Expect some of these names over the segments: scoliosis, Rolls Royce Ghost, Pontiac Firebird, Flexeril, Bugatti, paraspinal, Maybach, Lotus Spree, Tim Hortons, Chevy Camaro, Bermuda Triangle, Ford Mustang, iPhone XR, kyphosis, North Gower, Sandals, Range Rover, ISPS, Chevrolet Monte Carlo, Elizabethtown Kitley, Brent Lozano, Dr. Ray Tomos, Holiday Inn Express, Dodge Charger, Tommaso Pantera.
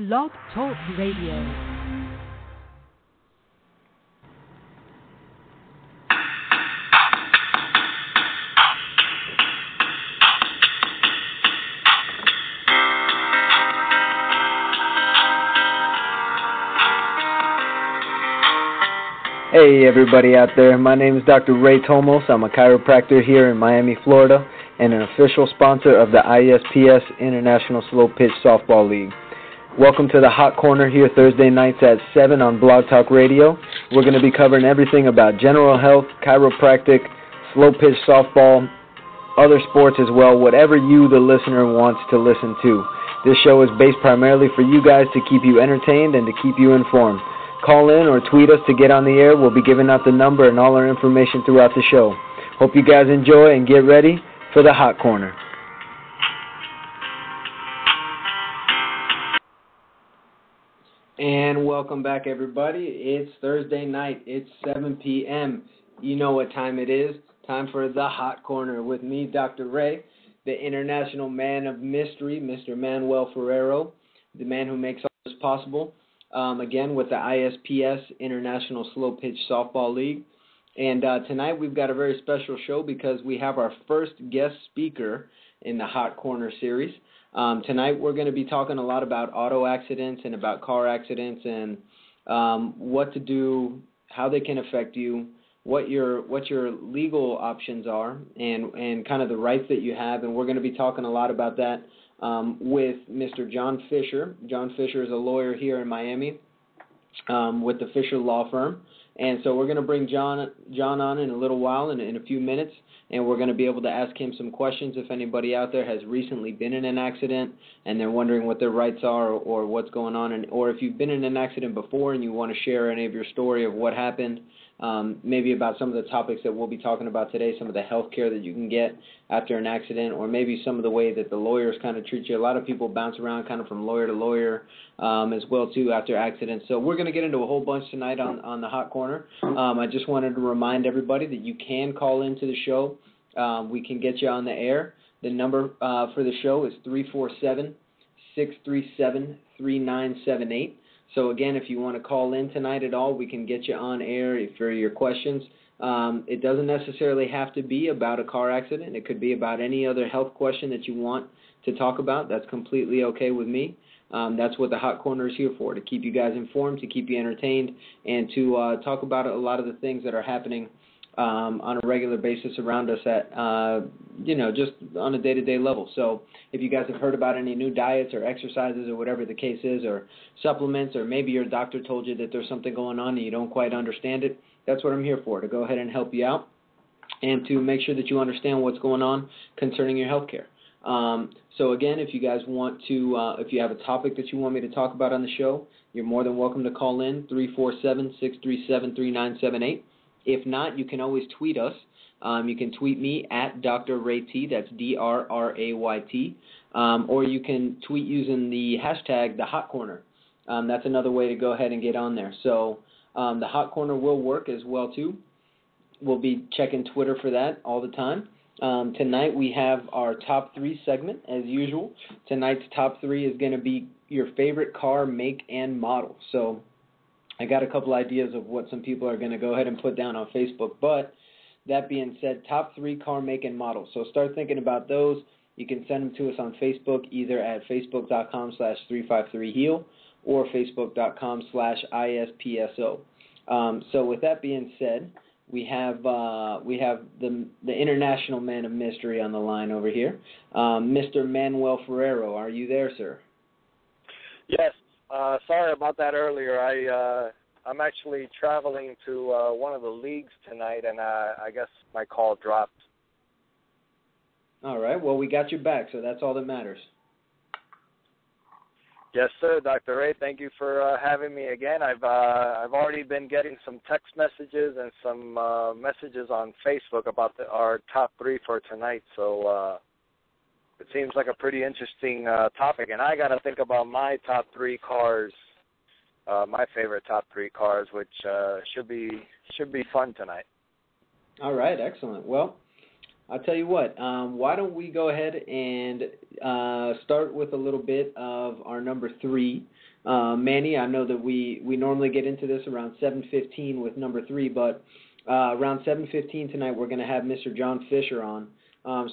Blog Talk Radio. Hey everybody out there, my name is Dr. Ray Tomos. I'm a chiropractor here in Miami, Florida, and an official sponsor of the ISPS International Slow Pitch Softball League. Welcome to the Hot Corner here Thursday nights at 7 on Blog Talk Radio. We're going to be covering everything about general health, chiropractic, slow pitch softball, other sports as well, whatever you, the listener, wants to listen to. This show is based primarily for you guys to keep you entertained and to keep you informed. Call in or tweet us to get on the air. We'll be giving out the number and all our information throughout the show. Hope you guys enjoy and get ready for the Hot Corner. And welcome back, everybody. It's Thursday night. It's 7 p.m. You know what time it is. Time for the Hot Corner with me, Dr. Ray, the international man of mystery, Mr. Manuel Ferrero, the man who makes all this possible. Again, with the ISPS International Slow Pitch Softball League. And tonight we've got a very special show because we have our first guest speaker in the Hot Corner series. Tonight we're going to be talking a lot about auto accidents and about car accidents and what to do, how they can affect you, what your legal options are, and kind of the rights that you have. And we're going to be talking a lot about that with Mr. John Fisher. John Fisher is a lawyer here in Miami with the Fisher Law Firm. And so we're going to bring John on in a little while, in a few minutes, and we're going to be able to ask him some questions if anybody out there has recently been in an accident and they're wondering what their rights are or what's going on, or if you've been in an accident before and you want to share any of your story of what happened, maybe about some of the topics that we'll be talking about today, some of the health care that you can get after an accident, or maybe some of the way that the lawyers kind of treat you. A lot of people bounce around kind of from lawyer to lawyer as well, too, after accidents. So we're going to get into a whole bunch tonight on the Hot Corner. I just wanted to remind everybody that you can call into the show. We can get you on the air. The number for the show is 347-637-3978. So, again, if you want to call in tonight at all, we can get you on air for your questions. It doesn't necessarily have to be about a car accident. It could be about any other health question that you want to talk about. That's completely okay with me. That's what the Hot Corner is here for, to keep you guys informed, to keep you entertained, and to talk about a lot of the things that are happening on a regular basis around us at, just on a day-to-day level. So if you guys have heard about any new diets or exercises or whatever the case is, or supplements, or maybe your doctor told you that there's something going on and you don't quite understand it, that's what I'm here for, to go ahead and help you out and to make sure that you understand what's going on concerning your health care. So again, if you guys want to, if you have a topic that you want me to talk about on the show, you're more than welcome to call in, 347-637-3978. If not, you can always tweet us. You can tweet me at Dr. Ray T, that's D-R-R-A-Y-T, or you can tweet using the hashtag The Hot Corner. That's another way to go ahead and get on there. So The Hot Corner will work as well, too. We'll be checking Twitter for that all the time. Tonight we have our top three segment, as usual. Tonight's top three is going to be your favorite car, make, and model. So I got a couple ideas of what some people are going to go ahead and put down on Facebook, but that being said, top three car, make, and model. So start thinking about those. You can send them to us on Facebook, either at facebook.com/353heal or facebook.com/ISPSO. So with that being said, we have the international man of mystery on the line over here, Mr. Manuel Ferrero. Are you there, sir? Yes. Sorry about that earlier. I'm actually traveling to one of the leagues tonight, and I guess my call dropped. All right. Well, we got you back, so that's all that matters. Yes, sir, Dr. Ray. Thank you for having me again. I've already been getting some text messages and some messages on Facebook about our top three for tonight. So it seems like a pretty interesting topic, and I got to think about my top three cars, my favorite top three cars, which should be fun tonight. All right, excellent. Well, I'll tell you what, why don't we go ahead and start with a little bit of our number three. Manny, I know that we normally get into this around 7:15 with number three, but around 7:15 tonight we're going to have Mr. John Fisher on.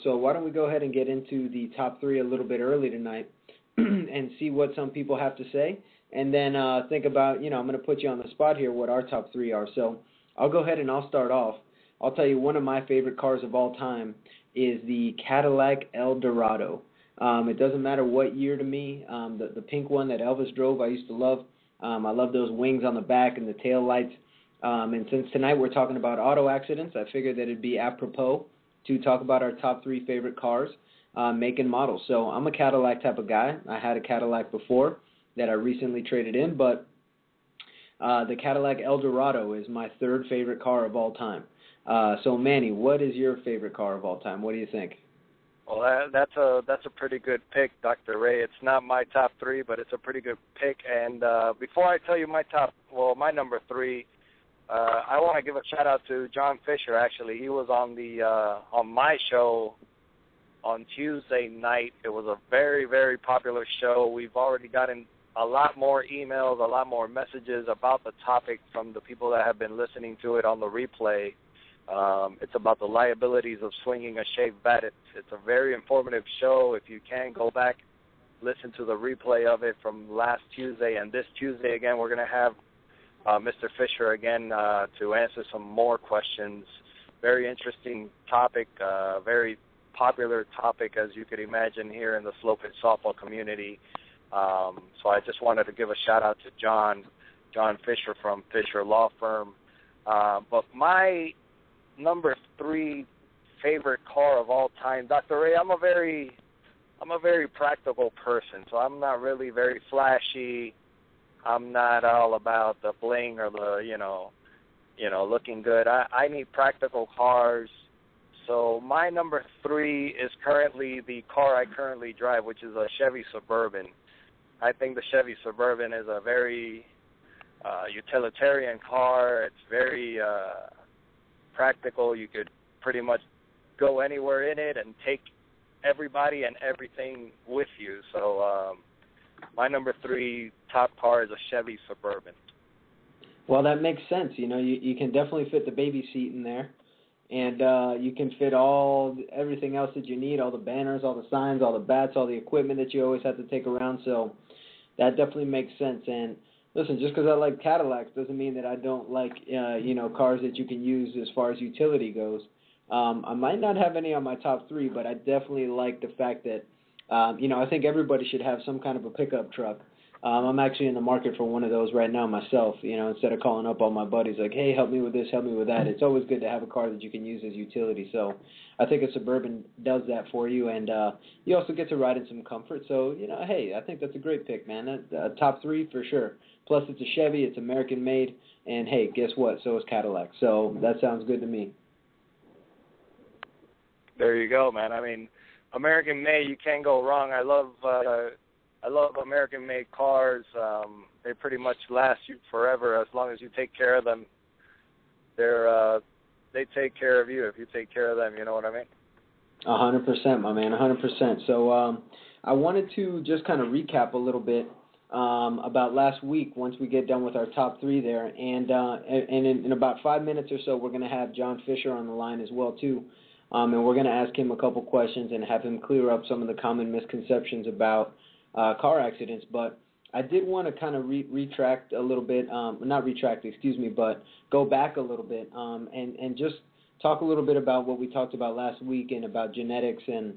So why don't we go ahead and get into the top three a little bit early tonight and see what some people have to say, and then think about, you know, I'm going to put you on the spot here what our top three are. So I'll go ahead and I'll start off. I'll tell you, one of my favorite cars of all time is the Cadillac Eldorado. It doesn't matter what year to me. The pink one that Elvis drove, I used to love. I love those wings on the back and the tail lights. And since tonight we're talking about auto accidents, I figured that it'd be apropos to talk about our top three favorite cars, make and model. So I'm a Cadillac type of guy. I had a Cadillac before that I recently traded in, but the Cadillac Eldorado is my third favorite car of all time. So Manny, what is your favorite car of all time? What do you think? Well, that's a pretty good pick, Dr. Ray. It's not my top three, but it's a pretty good pick. And before I tell you my number three, I want to give a shout out to John Fisher. Actually, he was on the on my show on Tuesday night. It was a very, very popular show. We've already gotten a lot more emails, a lot more messages about the topic from the people that have been listening to it on the replay. It's about the liabilities of swinging a shaved bat. It's a very informative show. If you can, go back, listen to the replay of it from last Tuesday. And this Tuesday, again, we're going to have Mr. Fisher again to answer some more questions. Very interesting topic, very popular topic, as you could imagine, here in the slow pitch softball community. So I just wanted to give a shout-out to John Fisher from Fisher Law Firm. But my number three favorite car of all time, Dr. Ray, I'm a very practical person, so I'm not really very flashy. I'm not all about the bling or the you know looking good. I need practical cars. So my number three is currently the car I currently drive, which is a Chevy Suburban. I think the Chevy Suburban is a very utilitarian car. It's very practical. You could pretty much go anywhere in it and take everybody and everything with you. So my number three top car is a Chevy Suburban. Well, that makes sense. You know, you can definitely fit the baby seat in there, and you can fit everything else that you need, all the banners, all the signs, all the bats, all the equipment that you always have to take around. So that definitely makes sense. And listen, just because I like Cadillacs doesn't mean that I don't like, cars that you can use as far as utility goes. I might not have any on my top three, but I definitely like the fact that, I think everybody should have some kind of a pickup truck. I'm actually in the market for one of those right now myself, instead of calling up all my buddies like, hey, help me with this, help me with that. It's always good to have a car that you can use as utility. So I think a Suburban does that for you, and you also get to ride in some comfort. So, hey, I think that's a great pick, man. Top three for sure. Plus, it's a Chevy, it's American-made, and, hey, guess what? So is Cadillac. So that sounds good to me. There you go, man. I mean, American-made, you can't go wrong. I love American-made cars. They pretty much last you forever as long as you take care of them. They take care of you if you take care of them, you know what I mean? 100%, my man, 100%. So I wanted to just kind of recap a little bit about last week once we get done with our top three there. And in about 5 minutes or so, we're going to have John Fisher on the line as well too. And we're going to ask him a couple questions and have him clear up some of the common misconceptions about car accidents. But I did want to kind of retract a little bit, but go back a little bit and just talk a little bit about what we talked about last week and about genetics and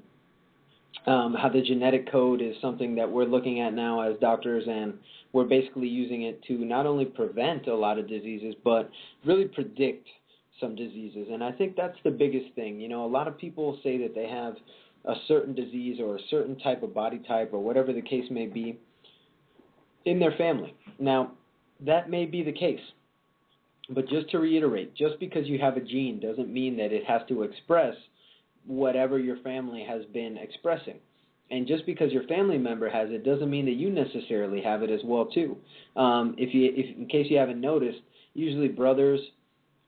how the genetic code is something that we're looking at now as doctors, and we're basically using it to not only prevent a lot of diseases, but really predict some diseases. And I think that's the biggest thing. You know, a lot of people say that they have a certain disease or a certain type of body type or whatever the case may be, in their family. Now, that may be the case, but just to reiterate, just because you have a gene doesn't mean that it has to express whatever your family has been expressing. And just because your family member has it doesn't mean that you necessarily have it as well too. If in case you haven't noticed, usually brothers,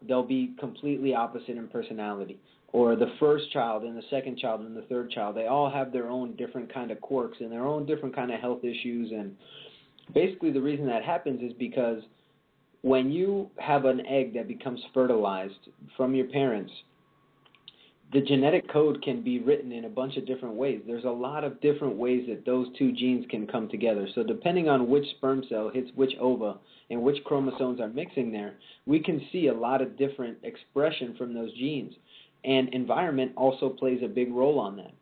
they'll be completely opposite in personality. Or the first child and the second child and the third child, they all have their own different kind of quirks and their own different kind of health issues. And basically the reason that happens is because when you have an egg that becomes fertilized from your parents, the genetic code can be written in a bunch of different ways. There's a lot of different ways that those two genes can come together. So depending on which sperm cell hits which ova and which chromosomes are mixing there, we can see a lot of different expression from those genes. And environment also plays a big role on that.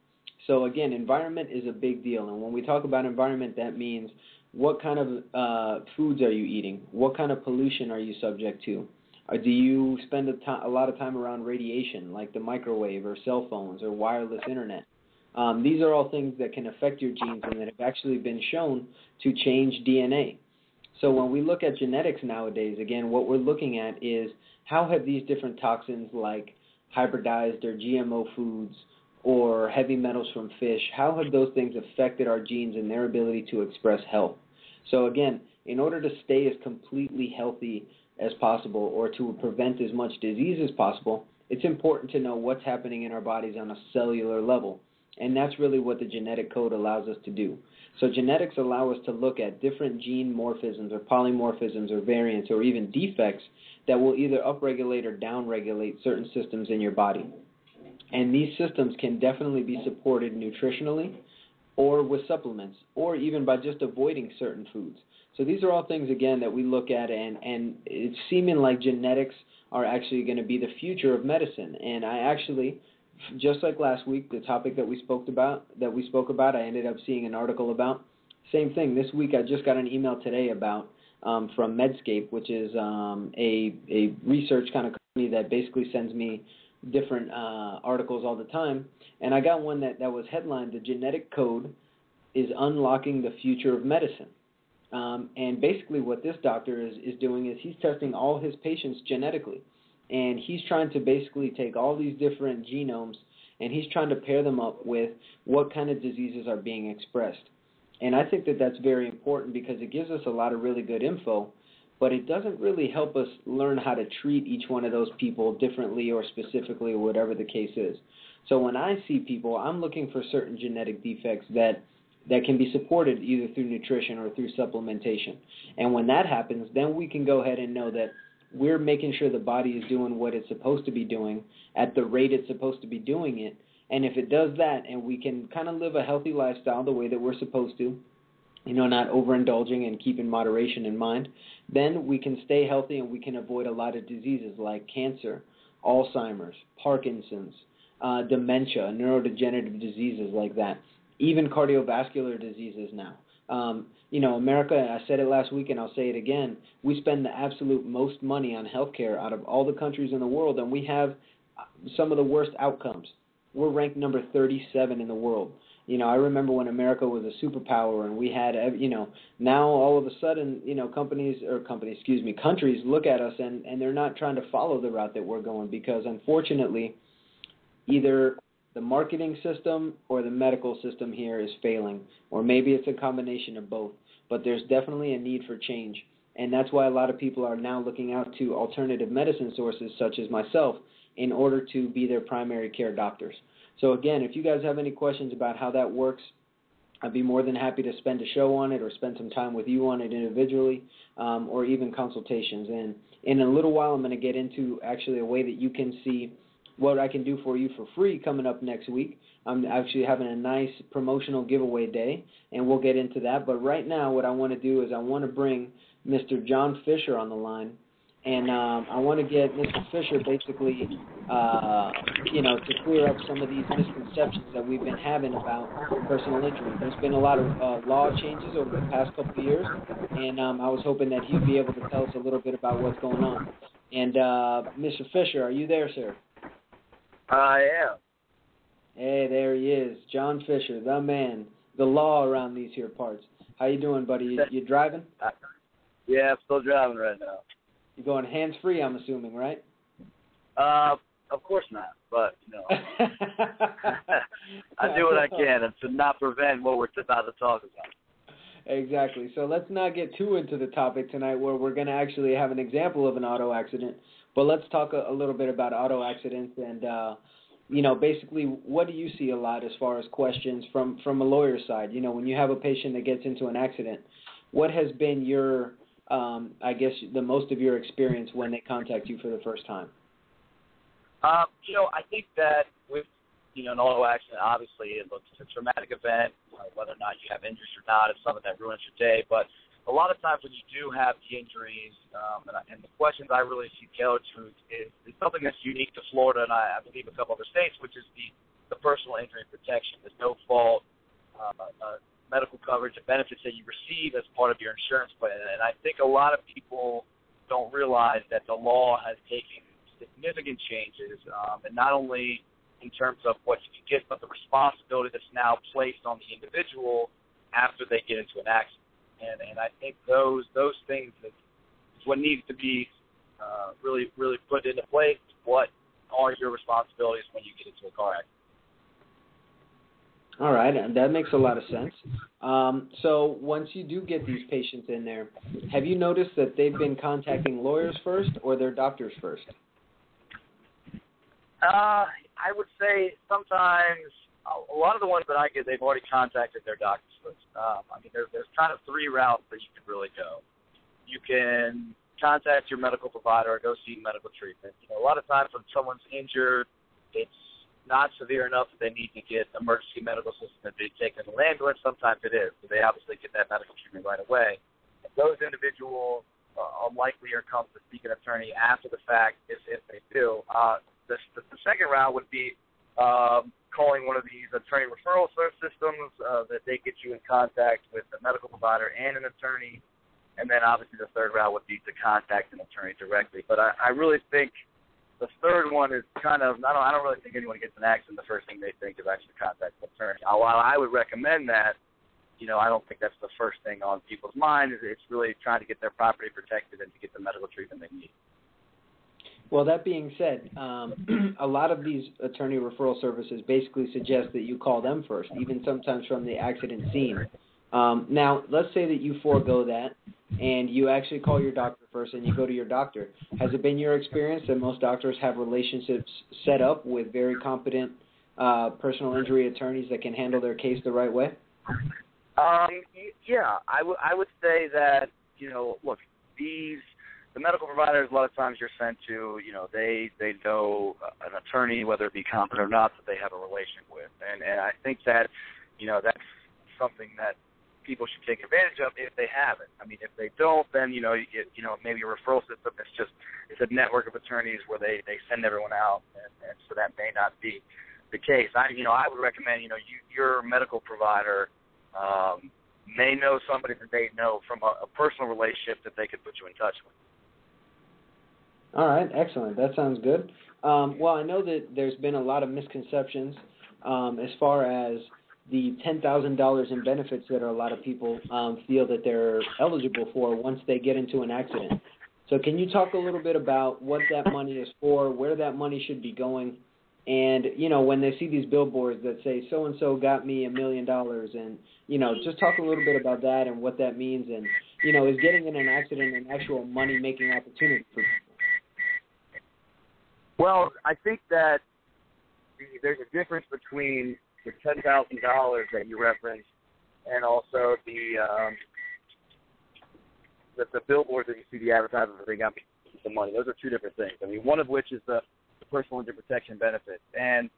So again, environment is a big deal. And when we talk about environment, that means what kind of foods are you eating? What kind of pollution are you subject to? Do you spend a lot of time around radiation, like the microwave or cell phones or wireless internet? These are all things that can affect your genes and that have actually been shown to change DNA. So when we look at genetics nowadays, again, what we're looking at is how have these different toxins like hybridized or GMO foods or heavy metals from fish, how have those things affected our genes and their ability to express health? So again, in order to stay as completely healthy as possible or to prevent as much disease as possible, it's important to know what's happening in our bodies on a cellular level. And that's really what the genetic code allows us to do. So genetics allow us to look at different gene morphisms or polymorphisms or variants or even defects that will either upregulate or downregulate certain systems in your body. And these systems can definitely be supported nutritionally or with supplements or even by just avoiding certain foods. So these are all things, again, that we look at, and it's seeming like genetics are actually going to be the future of medicine. And I actually, just like last week, the topic that we spoke about, I ended up seeing an article about. Same thing. This week I just got an email today about from Medscape, which is a research kind of company that basically sends me different articles all the time. And I got one that was headlined, "The Genetic Code is Unlocking the Future of Medicine." And basically what this doctor is doing is he's testing all his patients genetically. And he's trying to basically take all these different genomes and he's trying to pair them up with what kind of diseases are being expressed. And I think that that's very important because it gives us a lot of really good info, but it doesn't really help us learn how to treat each one of those people differently or specifically or whatever the case is. So when I see people, I'm looking for certain genetic defects that can be supported either through nutrition or through supplementation. And when that happens, then we can go ahead and know that we're making sure the body is doing what it's supposed to be doing at the rate it's supposed to be doing it. And if it does that and we can kind of live a healthy lifestyle the way that we're supposed to, not overindulging and keeping moderation in mind, then we can stay healthy and we can avoid a lot of diseases like cancer, Alzheimer's, Parkinson's, dementia, neurodegenerative diseases like that, even cardiovascular diseases now. America, I said it last week and I'll say it again, we spend the absolute most money on healthcare out of all the countries in the world, and we have some of the worst outcomes. We're ranked number 37 in the world. I remember when America was a superpower and we had, now all of a sudden, countries look at us and they're not trying to follow the route that we're going because, unfortunately, either the marketing system or the medical system here is failing, or maybe it's a combination of both, but there's definitely a need for change, and that's why a lot of people are now looking out to alternative medicine sources such as myself in order to be their primary care doctors. So again, if you guys have any questions about how that works, I'd be more than happy to spend a show on it or spend some time with you on it individually, or even consultations. And in a little while, I'm going to get into actually a way that you can see what I can do for you for free coming up next week. I'm actually having a nice promotional giveaway day, and we'll get into that. But right now what I want to do is I want to bring Mr. John Fisher on the line, and I want to get Mr. Fisher basically, to clear up some of these misconceptions that we've been having about personal injury. There's been a lot of law changes over the past couple of years, and I was hoping that he'd be able to tell us a little bit about what's going on. And Mr. Fisher, are you there, sir? I am. Hey, there he is, John Fisher, the man, the law around these here parts. How you doing, buddy? You driving? Yeah, I'm still driving right now. You're going hands-free, I'm assuming, right? Of course not, but, you know. I do what I can to not prevent what we're about to talk about. Exactly. So let's not get too into the topic tonight where we're going to actually have an example of an auto accident, but let's talk a little bit about auto accidents and, you know, basically what do you see a lot as far as questions from a lawyer's side? You know, when you have a patient that gets into an accident, what has been your, I guess, the most of your experience when they contact you for the first time? You know, I think that with, you know, an auto accident, obviously it's a traumatic event, whether or not you have injuries or not, it's something that ruins your day. But a lot of times when you do have the injuries, and the questions I really see tailored to is something that's unique to Florida and I believe a couple other states, which is the personal injury protection. There's no fault medical coverage and benefits that you receive as part of your insurance plan. And I think a lot of people don't realize that the law has taken significant changes, and not only in terms of what you can get, but the responsibility that's now placed on the individual after they get into an accident. And I think those things is what needs to be really put into place. What are your responsibilities when you get into a car accident? All right, and that makes a lot of sense. So once you do get these patients in there, have you noticed that they've been contacting lawyers first or their doctors first? I would say sometimes a lot of the ones that I get, they've already contacted their doctors. I mean, there's kind of three routes that you can really go. You can contact your medical provider or go see medical treatment. You know, a lot of times when someone's injured, it's not severe enough that they need to get emergency medical assistance. They take an ambulance. Sometimes it is. So they obviously get that medical treatment right away. And those individuals are likelier come to seek an attorney after the fact if they do. The second round would be calling one of these attorney referral service systems that they get you in contact with a medical provider and an attorney. And then obviously the third round would be to contact an attorney directly. But I really think the third one is kind of, I don't really think anyone gets an accident. The first thing they think is actually contact an attorney. While I would recommend that, you know, I don't think that's the first thing on people's mind. It's really trying to get their property protected and to get the medical treatment they need. Well, that being said, a lot of these attorney referral services basically suggest that you call them first, even sometimes from the accident scene. Now, let's say that you forego that and you actually call your doctor first and you go to your doctor. Has it been your experience that most doctors have relationships set up with very competent personal injury attorneys that can handle their case the right way? Yeah, I would say that, you know, look, the medical providers, a lot of times you're sent to, you know, they know an attorney, whether it be competent or not, that they have a relation with. And I think that, you know, that's something that people should take advantage of if they haven't. I mean, if they don't, then, you know, maybe a referral system is just it's a network of attorneys where they send everyone out, and so that may not be the case. I would recommend, you know, your medical provider may know somebody that they know from a personal relationship that they could put you in touch with. All right, excellent. That sounds good. Well, I know that there's been a lot of misconceptions as far as the $10,000 in benefits that a lot of people feel that they're eligible for once they get into an accident. So can you talk a little bit about what that money is for, where that money should be going, and, you know, when they see these billboards that say so-and-so got me $1 million and, you know, just talk a little bit about that and what that means and, you know, is getting in an accident an actual money-making opportunity for people? Well, I think that there's a difference between the $10,000 that you referenced and also the billboards that you see the advertisers that they got the money. Those are two different things. I mean, one of which is the personal injury protection benefit. And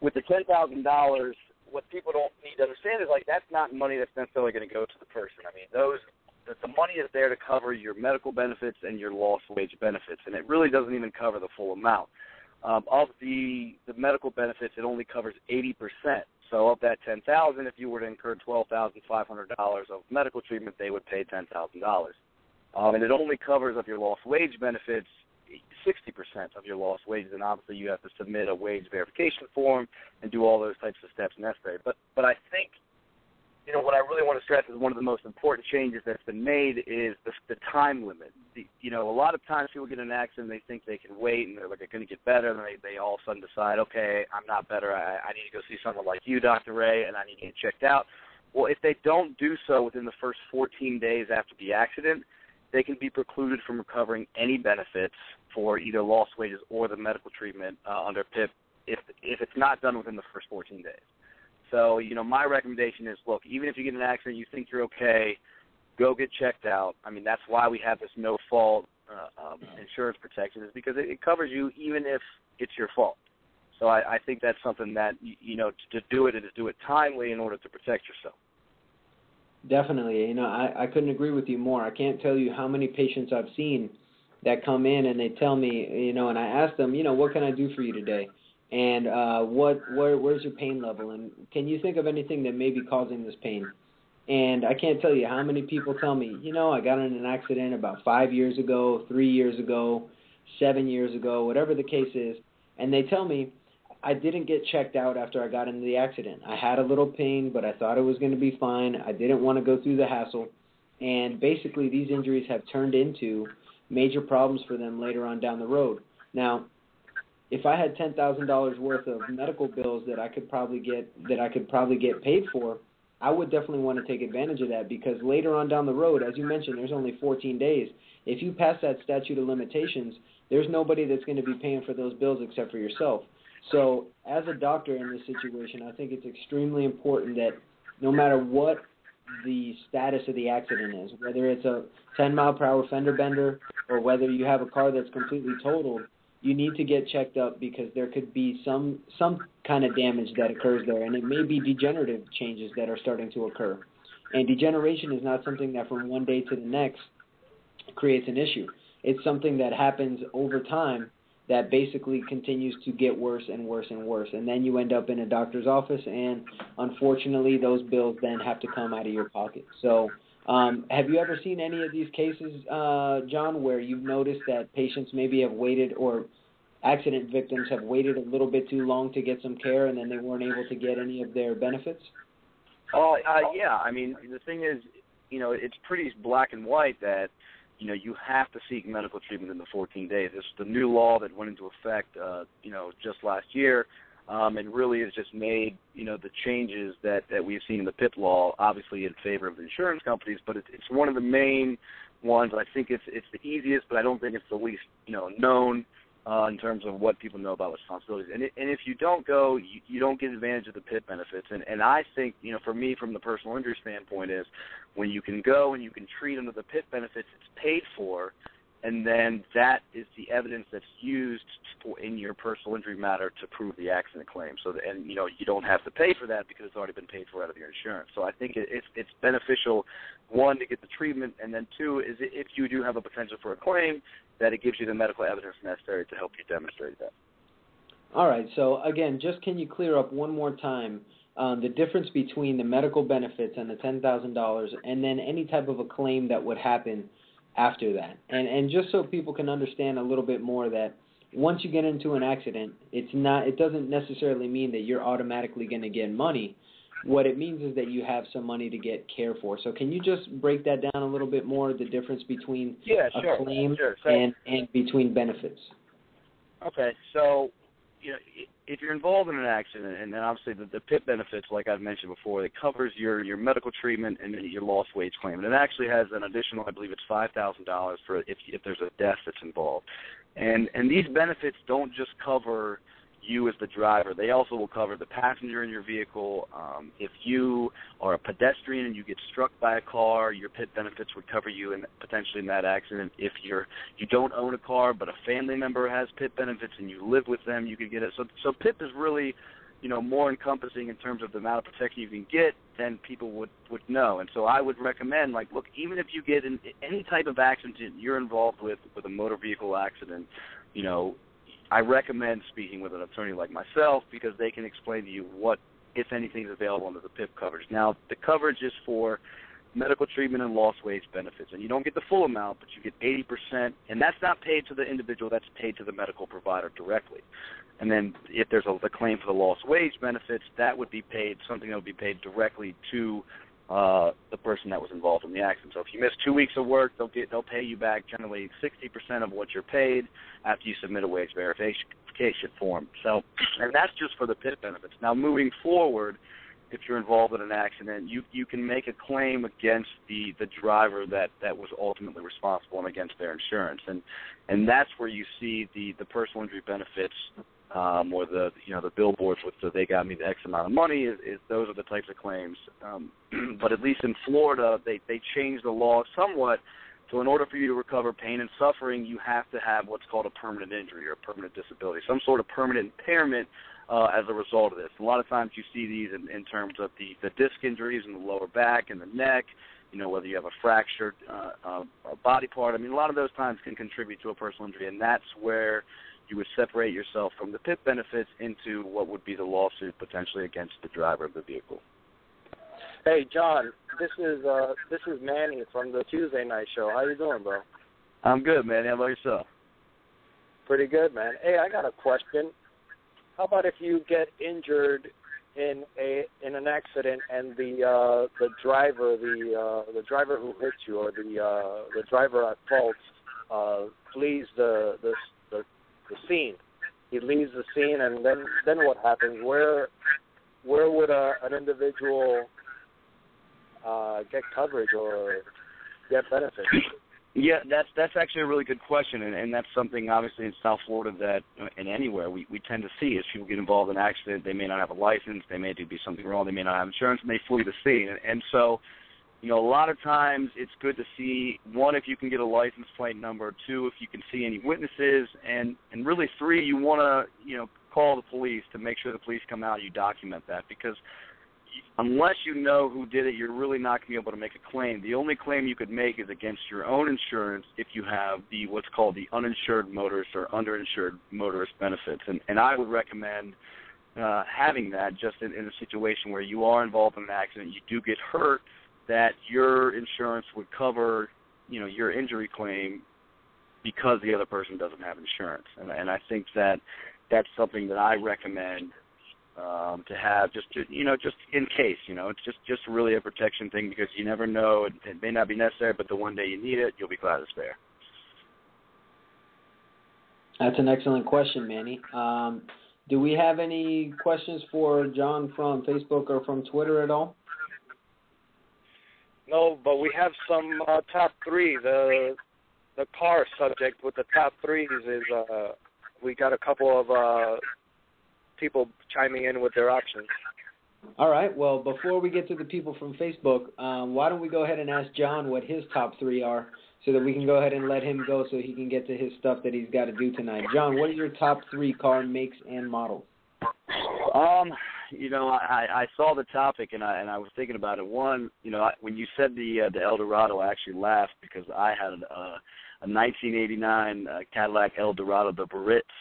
with the $10,000, what people don't need to understand is like that's not money that's necessarily going to go to the person. I mean, the money is there to cover your medical benefits and your lost wage benefits, and it really doesn't even cover the full amount. Of the medical benefits, it only covers 80%. So of that $10,000, if you were to incur $12,500 of medical treatment, they would pay $10,000. And it only covers of your lost wage benefits 60% of your lost wages, and obviously you have to submit a wage verification form and do all those types of steps necessary. But I think you know, what I really want to stress is one of the most important changes that's been made is the time limit. You know, a lot of times people get in an accident, they think they can wait, and they're like, I'm going to get better, and they all of a sudden decide, okay, I'm not better, I need to go see someone like you, Dr. Ray, and I need to get checked out. Well, if they don't do so within the first 14 days after the accident, they can be precluded from recovering any benefits for either lost wages or the medical treatment under PIP if it's not done within the first 14 days. So, you know, my recommendation is, look, even if you get in an accident, you think you're okay, go get checked out. I mean, that's why we have this no-fault insurance protection, is because it covers you even if it's your fault. So I think that's something that, you know, to do it and to do it timely in order to protect yourself. Definitely. You know, I couldn't agree with you more. I can't tell you how many patients I've seen that come in and they tell me, you know, and I ask them, you know, what can I do for you today? And where's your pain level? And can you think of anything that may be causing this pain? And I can't tell you how many people tell me, you know, I got in an accident about 5 years ago, 3 years ago, 7 years ago, whatever the case is. And they tell me, I didn't get checked out after I got into the accident. I had a little pain, but I thought it was going to be fine. I didn't want to go through the hassle. And basically these injuries have turned into major problems for them later on down the road. Now, if I had $10,000 worth of medical bills that I could probably get paid for, I would definitely want to take advantage of that, because later on down the road, as you mentioned, there's only 14 days. If you pass that statute of limitations, there's nobody that's going to be paying for those bills except for yourself. So as a doctor in this situation, I think it's extremely important that no matter what the status of the accident is, whether it's a 10-mile-per-hour fender bender or whether you have a car that's completely totaled, you need to get checked up, because there could be some kind of damage that occurs there, and it may be degenerative changes that are starting to occur. And degeneration is not something that from one day to the next creates an issue. It's something that happens over time that basically continues to get worse and worse and worse. And then you end up in a doctor's office, and unfortunately those bills then have to come out of your pocket. So have you ever seen any of these cases, John, where you've noticed that patients maybe have waited, or accident victims have waited a little bit too long to get some care, and then they weren't able to get any of their benefits? Yeah. I mean, the thing is, you know, it's pretty black and white that, you know, you have to seek medical treatment in the 14 days. This is the new law that went into effect, you know, just last year, and really has just made, you know, the changes that we've seen in the PIP law, obviously in favor of the insurance companies, but it's one of the main ones. I think it's the easiest, but I don't think it's the least, you know, known in terms of what people know about responsibilities. And if you don't go, you don't get advantage of the PIP benefits. And I think, you know, for me, from the personal injury standpoint, is when you can go and you can treat under the PIP benefits, it's paid for, and then that is the evidence that's used in your personal injury matter to prove the accident claim. So, and, you know, you don't have to pay for that because it's already been paid for out of your insurance. So I think it's beneficial, one, to get the treatment, and then two, is if you do have a potential for a claim, that it gives you the medical evidence necessary to help you demonstrate that. All right. So, again, just can you clear up one more time the difference between the medical benefits and the $10,000 and then any type of a claim that would happen after that? And just so people can understand a little bit more that once you get into an accident, it doesn't necessarily mean that you're automatically going to get money. What it means is that you have some money to get care for. So can you just break that down a little bit more, the difference between a claim and between benefits? Okay, so you know, if you're involved in an accident, and then obviously the PIP benefits, like I've mentioned before, it covers your medical treatment and your lost wage claim. And it actually has an additional, I believe it's $5,000 for if there's a death that's involved. And these benefits don't just cover you as the driver. They also will cover the passenger in your vehicle. If you are a pedestrian and you get struck by a car, your PIP benefits would cover you potentially in that accident. If you don't own a car but a family member has PIP benefits and you live with them, you could get it. So PIP is really, you know, more encompassing in terms of the amount of protection you can get than people would know. And so I would recommend, like, look, even if you get in any type of accident you're involved with a motor vehicle accident, you know, I recommend speaking with an attorney like myself, because they can explain to you what, if anything, is available under the PIP coverage. Now, the coverage is for medical treatment and lost wage benefits, and you don't get the full amount, but you get 80%, and that's not paid to the individual. That's paid to the medical provider directly. And then if there's a claim for the lost wage benefits, that would be paid, something that would be paid directly to the person that was involved in the accident. So if you miss 2 weeks of work, they'll pay you back generally 60% of what you're paid after you submit a wage verification form. So, and that's just for the PIT benefits. Now, moving forward, if you're involved in an accident, you can make a claim against the driver that was ultimately responsible and against their insurance. And that's where you see the personal injury benefits or the billboards with the they got me the X amount of money, is those are the types of claims. But at least in Florida, they changed the law somewhat. So in order for you to recover pain and suffering, you have to have what's called a permanent injury or permanent disability, some sort of permanent impairment as a result of this. A lot of times you see these in terms of the disc injuries in the lower back and the neck, whether you have a fractured body part. I mean, a lot of those times can contribute to a personal injury, and that's where you would separate yourself from the PIP benefits into what would be the lawsuit potentially against the driver of the vehicle. Hey, John, this is Manny from the Tuesday Night Show. How you doing, bro? I'm good, Manny. How about yourself? Pretty good, man. Hey, I got a question. How about if you get injured in an accident and the driver who hit you or the driver at fault flees the scene? He leaves the scene, and then what happens? Where would an individual get coverage or get benefits? Yeah, that's actually a really good question, and that's something obviously in South Florida that and anywhere we tend to see is people get involved in an accident. They may not have a license, they may do something wrong, they may not have insurance, and they flee the scene. And so, a lot of times it's good to see, one, if you can get a license plate number, two, if you can see any witnesses, and really three, you want to call the police to make sure the police come out and you document that, because unless you know who did it, you're really not going to be able to make a claim. The only claim you could make is against your own insurance if you have what's called the uninsured motorist or underinsured motorist benefits. And I would recommend having that just in a situation where you are involved in an accident, you do get hurt, that your insurance would cover, your injury claim because the other person doesn't have insurance. And I think that that's something that I recommend to have just in case, it's just really a protection thing, because you never know, it may not be necessary, but the one day you need it, you'll be glad it's there. That's an excellent question, Manny. Do we have any questions for John from Facebook or from Twitter at all? No, but we have some top three. The car subject with the top threes is we got a couple of people chiming in with their options. All right. Well, before we get to the people from Facebook, why don't we go ahead and ask John what his top three are so that we can go ahead and let him go so he can get to his stuff that he's got to do tonight. John, what are your top three car makes and models? I saw the topic and I was thinking about it. One, when you said the Eldorado, I actually laughed because I had a 1989 Cadillac Eldorado, the Baritz,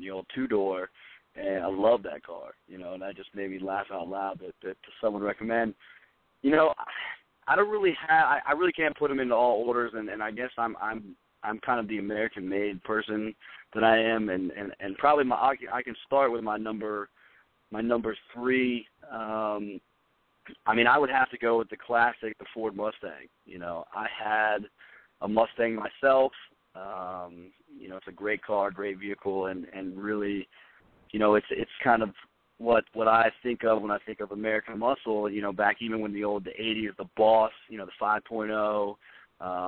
the old two-door, and I love that car. And that just made me laugh out loud that someone recommend. I don't really have. I really can't put them into all orders, and I guess I'm kind of the American-made person that I am, and probably I can start with my number three. I would have to go with the classic, the Ford Mustang. I had a Mustang myself. It's a great car, great vehicle, and really, it's kind of what I think of when I think of American muscle. Back even when the 80s, the Boss, the 5.0.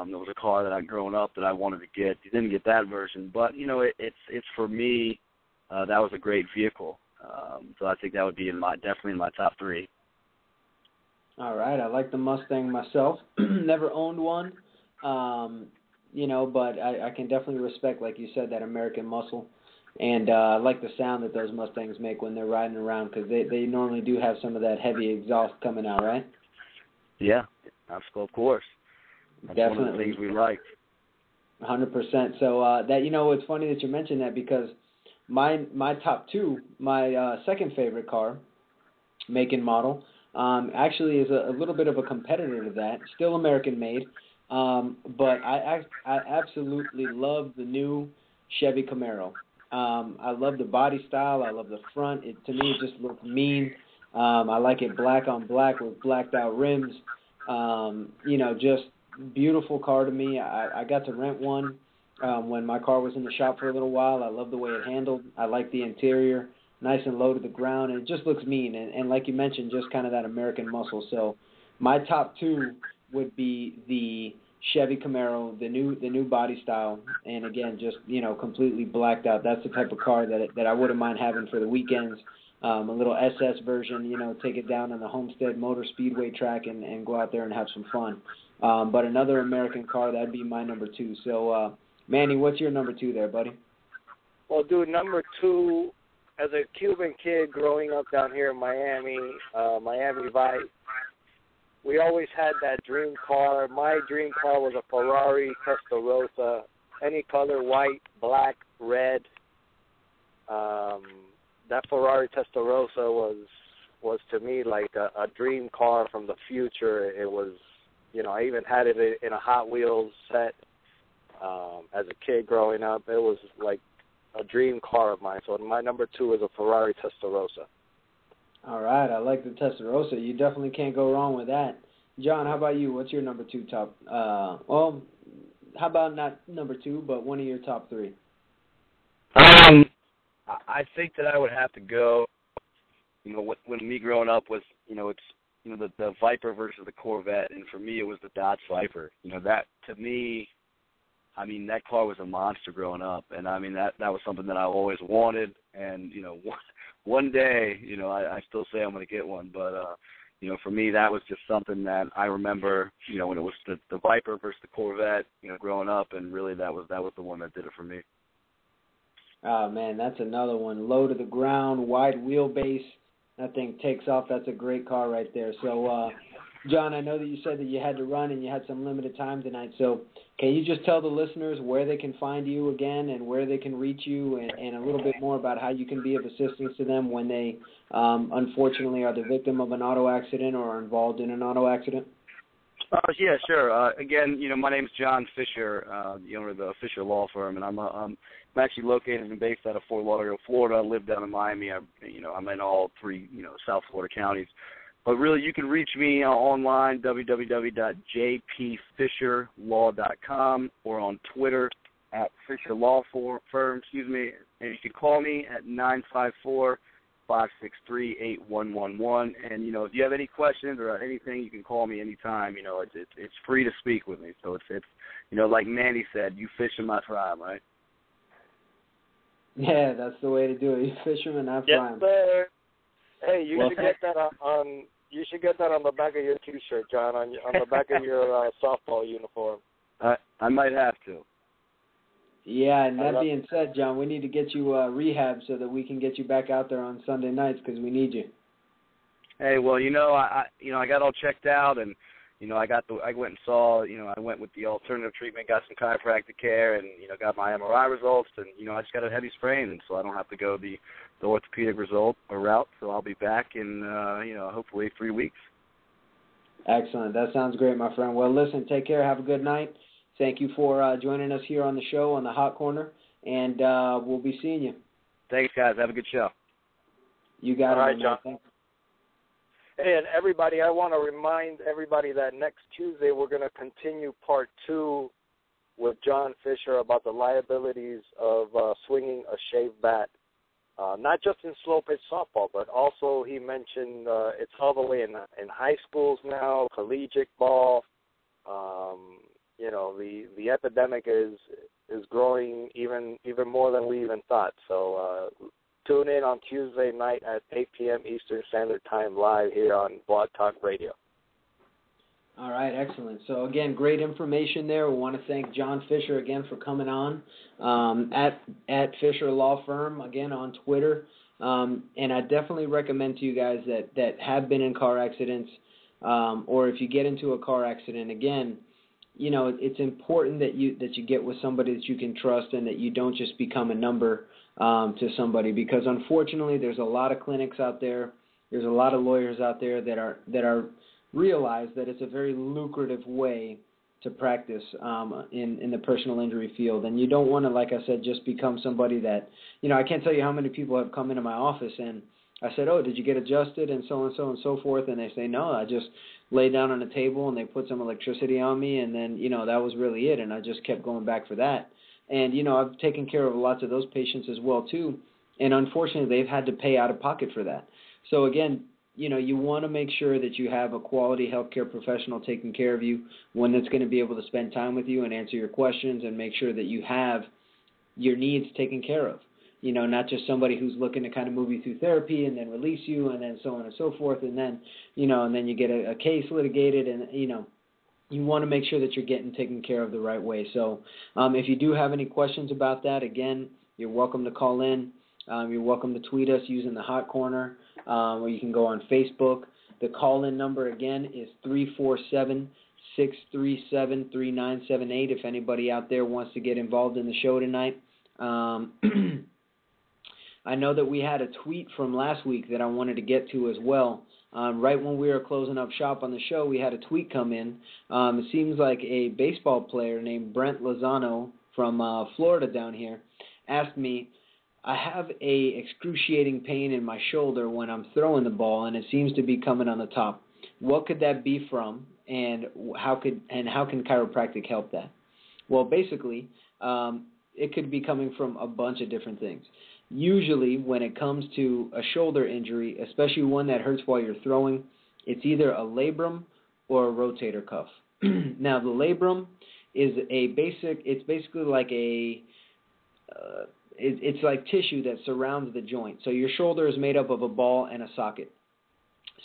There was a car that I'd grown up that I wanted to get. You didn't get that version, but it's for me. That was a great vehicle, so I think that would be definitely in my top three. All right, I like the Mustang myself. Never owned one, but I can definitely respect, like you said, that American muscle, and I like the sound that those Mustangs make when they're riding around, because they normally do have some of that heavy exhaust coming out, right? Yeah, of course. That's definitely one of the things we like. 100%. So that it's funny that you mentioned that, because my top two, my second favorite car, make and model, actually is a little bit of a competitor to that. Still American made, but I absolutely love the new Chevy Camaro. I love the body style. I love the front. It just looks mean. I like it black on black with blacked out rims. You know, just beautiful car to me. I got to rent one when my car was in the shop for a little while. I love the way it handled. I like the interior, nice and low to the ground, and it just looks mean. And like you mentioned, just kind of that American muscle. So my top two would be the Chevy Camaro, the new body style, and again, just, you know, completely blacked out. That's the type of car that I wouldn't mind having for the weekends. A little SS version, you know, take it down on the Homestead Motor Speedway track and go out there and have some fun. But another American car, that'd be my number two. So, Manny, what's your number two there, buddy? Well, dude, number two, as a Cuban kid growing up down here in Miami, Miami Vice, we always had that dream car. My dream car was a Ferrari Testarossa, any color, white, black, red. That Ferrari Testarossa was to me like a dream car from the future. It was, you know, I even had it in a Hot Wheels set as a kid growing up. It was like a dream car of mine. So my number two is a Ferrari Testarossa. All right, I like the Testarossa. You definitely can't go wrong with that. John, how about you? What's your number two top? Well, how about not number two, but one of your top three? I think that I would have to go, you know, when me growing up was, you know, it's, you know, the Viper versus the Corvette, and for me it was the Dodge Viper. You know, that to me, I mean, that car was a monster growing up, and I mean that was something that I always wanted, and you know, one day, you know, I still say I'm going to get one, but you know, for me that was just something that I remember, you know, when it was the Viper versus the Corvette, you know, growing up, and really that was the one that did it for me. Oh, man, that's another one. Low to the ground, wide wheelbase. That thing takes off. That's a great car right there. So, John, I know that you said that you had to run and you had some limited time tonight. So can you just tell the listeners where they can find you again and where they can reach you and a little bit more about how you can be of assistance to them when they, unfortunately, are the victim of an auto accident or are involved in an auto accident? Yeah, sure. Again, you know, my name's John Fisher, the owner of the Fisher Law Firm, and I'm actually located and based out of Fort Lauderdale, Florida. I live down in Miami. I'm in all three, you know, South Florida counties. But really, you can reach me online, www.jpfisherlaw.com, or on Twitter at Fisher Law Firm, and you can call me at 954-563-8111, and you know, if you have any questions or anything, you can call me anytime. You know, it's free to speak with me. So it's you know, like Mandy said, you fish in my fry, right? Yeah, that's the way to do it. You fish them and I fry them. Yes, sir. Hey, should get that on. You should get that on the back of your T-shirt, John. On the back of your softball uniform. I might have to. Yeah, and that being said, John, we need to get you rehab so that we can get you back out there on Sunday nights because we need you. Hey, well, you know, I got all checked out, and you know, I went with the alternative treatment, got some chiropractic care, and you know, got my MRI results, and you know, I just got a heavy sprain, and so I don't have to go the orthopedic route. So I'll be back in you know, hopefully 3 weeks. Excellent. That sounds great, my friend. Well, listen, take care. Have a good night. Thank you for joining us here on the show on the Hot Corner, and we'll be seeing you. Thanks, guys. Have a good show. You got it. All right, John. Thanks. Hey, and everybody, I want to remind everybody that next Tuesday we're going to continue part two with John Fisher about the liabilities of swinging a shaved bat, not just in slow-pitch softball, but also he mentioned it's all the way in high schools now, collegiate ball. You know, the epidemic is growing even more than we even thought. So tune in on Tuesday night at 8 p.m. Eastern Standard Time live here on Blog Talk Radio. All right, excellent. So, again, great information there. We want to thank John Fisher again for coming on at Fisher Law Firm, again, on Twitter. And I definitely recommend to you guys that have been in car accidents or if you get into a car accident, again, you know, it's important that you get with somebody that you can trust and that you don't just become a number to somebody, because unfortunately there's a lot of clinics out there, there's a lot of lawyers out there that realize that it's a very lucrative way to practice in the personal injury field, and you don't want to, like I said, just become somebody that, you know, I can't tell you how many people have come into my office and I said, oh, did you get adjusted and so and so and so forth? And they say, no, I just laid down on a table and they put some electricity on me, and then, you know, that was really it, and I just kept going back for that. And, you know, I've taken care of lots of those patients as well too, and unfortunately they've had to pay out of pocket for that. So again, you know, you want to make sure that you have a quality healthcare professional taking care of you, one that's going to be able to spend time with you and answer your questions and make sure that you have your needs taken care of. You know, not just somebody who's looking to kind of move you through therapy and then release you and then so on and so forth, and then, you know, and then you get a case litigated, and, you know, you want to make sure that you're getting taken care of the right way. So if you do have any questions about that, again, you're welcome to call in. You're welcome to tweet us using the hot corner, or you can go on Facebook. The call-in number, again, is 347-637-3978 if anybody out there wants to get involved in the show tonight. I know that we had a tweet from last week that I wanted to get to as well. Right when we were closing up shop on the show, we had a tweet come in. It seems like a baseball player named Brent Lozano from Florida down here asked me, I have a excruciating pain in my shoulder when I'm throwing the ball, and it seems to be coming on the top. What could that be from, and how can chiropractic help that? Well, basically, it could be coming from a bunch of different things. Usually when it comes to a shoulder injury, especially one that hurts while you're throwing, it's either a labrum or a rotator cuff. Now, the labrum is it's like tissue that surrounds the joint. So your shoulder is made up of a ball and a socket.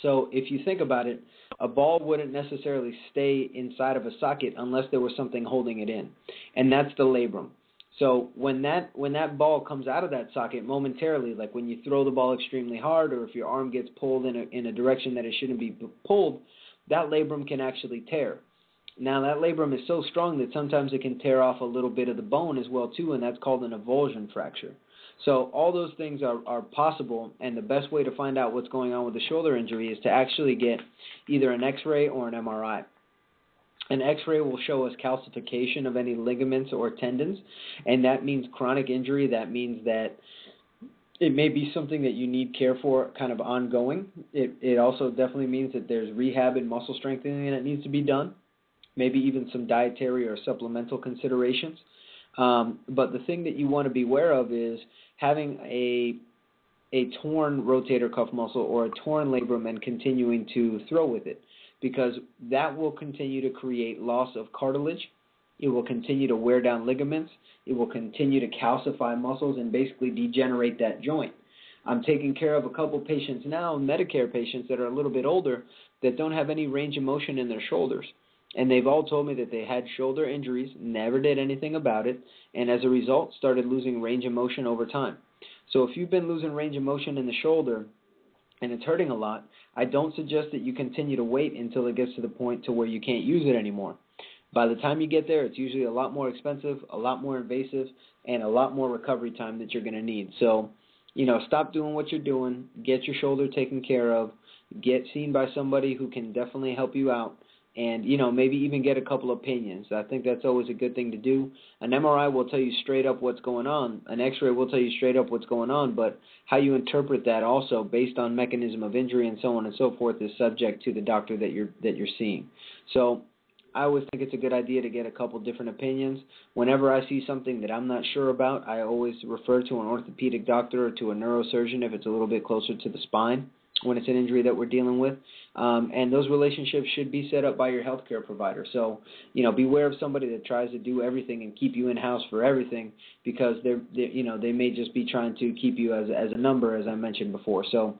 So if you think about it, a ball wouldn't necessarily stay inside of a socket unless there was something holding it in, and that's the labrum. So when that ball comes out of that socket momentarily, like when you throw the ball extremely hard, or if your arm gets pulled in a direction that it shouldn't be pulled, that labrum can actually tear. Now, that labrum is so strong that sometimes it can tear off a little bit of the bone as well too, and that's called an avulsion fracture. So all those things are possible, and the best way to find out what's going on with the shoulder injury is to actually get either an X-ray or an MRI. An X-ray will show us calcification of any ligaments or tendons, and that means chronic injury. That means that it may be something that you need care for kind of ongoing. It also definitely means that there's rehab and muscle strengthening that needs to be done, maybe even some dietary or supplemental considerations. But the thing that you want to be aware of is having a torn rotator cuff muscle or a torn labrum and continuing to throw with it, because that will continue to create loss of cartilage. It will continue to wear down ligaments. It will continue to calcify muscles and basically degenerate that joint. I'm taking care of a couple patients now, Medicare patients that are a little bit older, that don't have any range of motion in their shoulders. And they've all told me that they had shoulder injuries, never did anything about it, and as a result started losing range of motion over time. So if you've been losing range of motion in the shoulder and it's hurting a lot, I don't suggest that you continue to wait until it gets to the point to where you can't use it anymore. By the time you get there, it's usually a lot more expensive, a lot more invasive, and a lot more recovery time that you're going to need. So, you know, stop doing what you're doing, get your shoulder taken care of, get seen by somebody who can definitely help you out, and, you know, maybe even get a couple opinions. I think that's always a good thing to do. An MRI will tell you straight up what's going on. An X-ray will tell you straight up what's going on, but how you interpret that also based on mechanism of injury and so on and so forth is subject to the doctor that you're seeing. So I always think it's a good idea to get a couple different opinions. Whenever I see something that I'm not sure about, I always refer to an orthopedic doctor or to a neurosurgeon if it's a little bit closer to the spine, when it's an injury that we're dealing with. And those relationships should be set up by your healthcare provider. So, you know, beware of somebody that tries to do everything and keep you in-house for everything, because they may just be trying to keep you as a number, as I mentioned before. So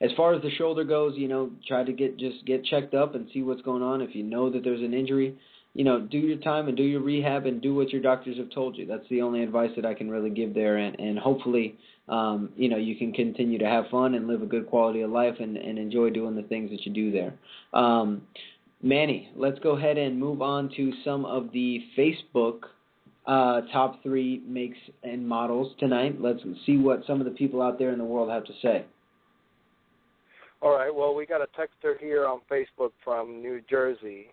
as far as the shoulder goes, you know, try to get checked up and see what's going on. If you know that there's an injury, you know, do your time and do your rehab and do what your doctors have told you. That's the only advice that I can really give there, and hopefully, you know, you can continue to have fun and live a good quality of life and enjoy doing the things that you do there. Manny, let's go ahead and move on to some of the Facebook top 3 makes and models tonight. Let's see what some of the people out there in the world have to say. All right, well, we got a texter here on Facebook from New Jersey.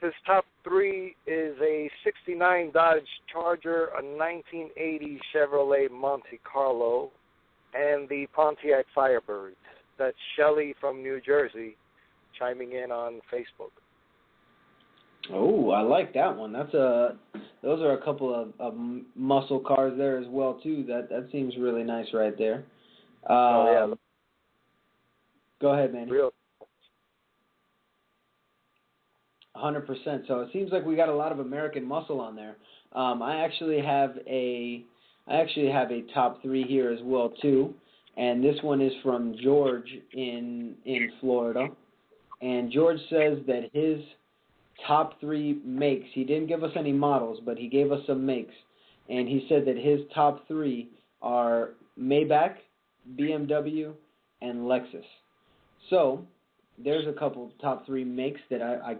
His top 3 is a 69 Dodge Charger, a 1980 Chevrolet Monte Carlo, and the Pontiac Firebird. That's Shelley from New Jersey chiming in on Facebook. Oh, I like that one. Those are a couple of muscle cars there as well, too. That seems really nice right there. Yeah. Go ahead, Manny. 100%. So it seems like we got a lot of American muscle on there. I actually have a top three here as well, too. And this one is from George in Florida. And George says that his top three makes, he didn't give us any models, but he gave us some makes. And he said that his top three are Maybach, BMW, and Lexus. So there's a couple top three makes that I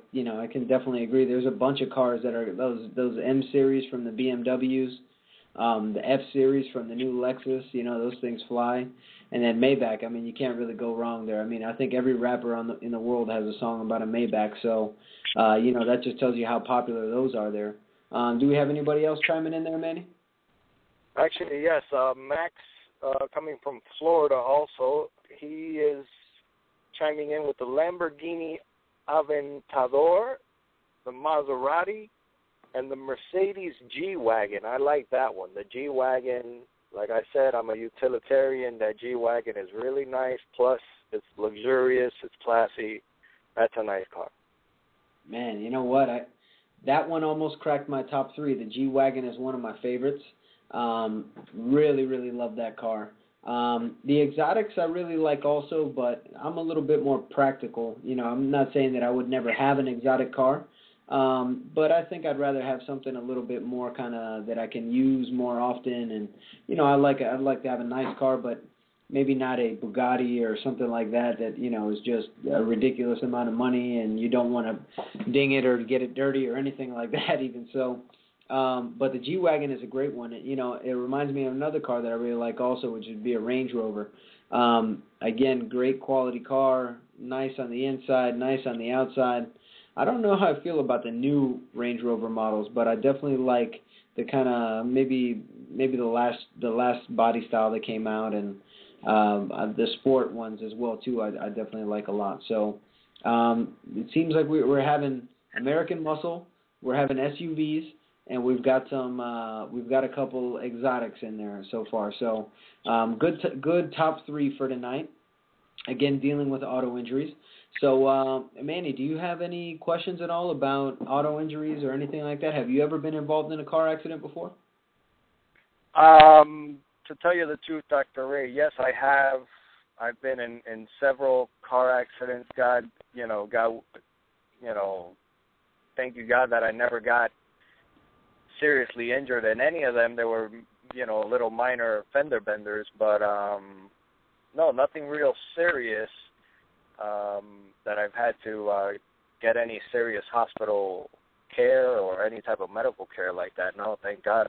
can definitely agree. There's a bunch of cars that are those M series from the BMWs. The F-Series from the new Lexus, those things fly. And then Maybach, you can't really go wrong there. I think every rapper in the world has a song about a Maybach. So, that just tells you how popular those are there. Do we have anybody else chiming in there, Manny? Actually, yes. Max, coming from Florida also, he is chiming in with the Lamborghini Aventador, the Maserati, and the Mercedes G-Wagon. I like that one. The G-Wagon, like I said, I'm a utilitarian. That G-Wagon is really nice. Plus, it's luxurious. It's classy. That's a nice car. Man, you know what? That one almost cracked my top three. The G-Wagon is one of my favorites. Really, really love that car. The exotics I really like also, but I'm a little bit more practical. I'm not saying that I would never have an exotic car. But I think I'd rather have something a little bit more kind of that I can use more often. And, I'd like to have a nice car, but maybe not a Bugatti or something like that, is just a ridiculous amount of money and you don't want to ding it or get it dirty or anything like that even. So, but the G-Wagon is a great one. It reminds me of another car that I really like also, which would be a Range Rover. Again, great quality car, nice on the inside, nice on the outside. I don't know how I feel about the new Range Rover models, but I definitely like the kind of maybe the last body style that came out, and the sport ones as well too. I definitely like a lot. So it seems like we're having American muscle, we're having SUVs, and we've got a couple exotics in there so far. So good top three for tonight. Again, dealing with auto injuries. So, Manny, do you have any questions at all about auto injuries or anything like that? Have you ever been involved in a car accident before? To tell you the truth, Dr. Ray, yes, I have. I've been in several car accidents. Thank you, God, that I never got seriously injured in any of them. There were, little minor fender benders, but no, nothing real serious. That I've had to get any serious hospital care or any type of medical care like that. No, thank God.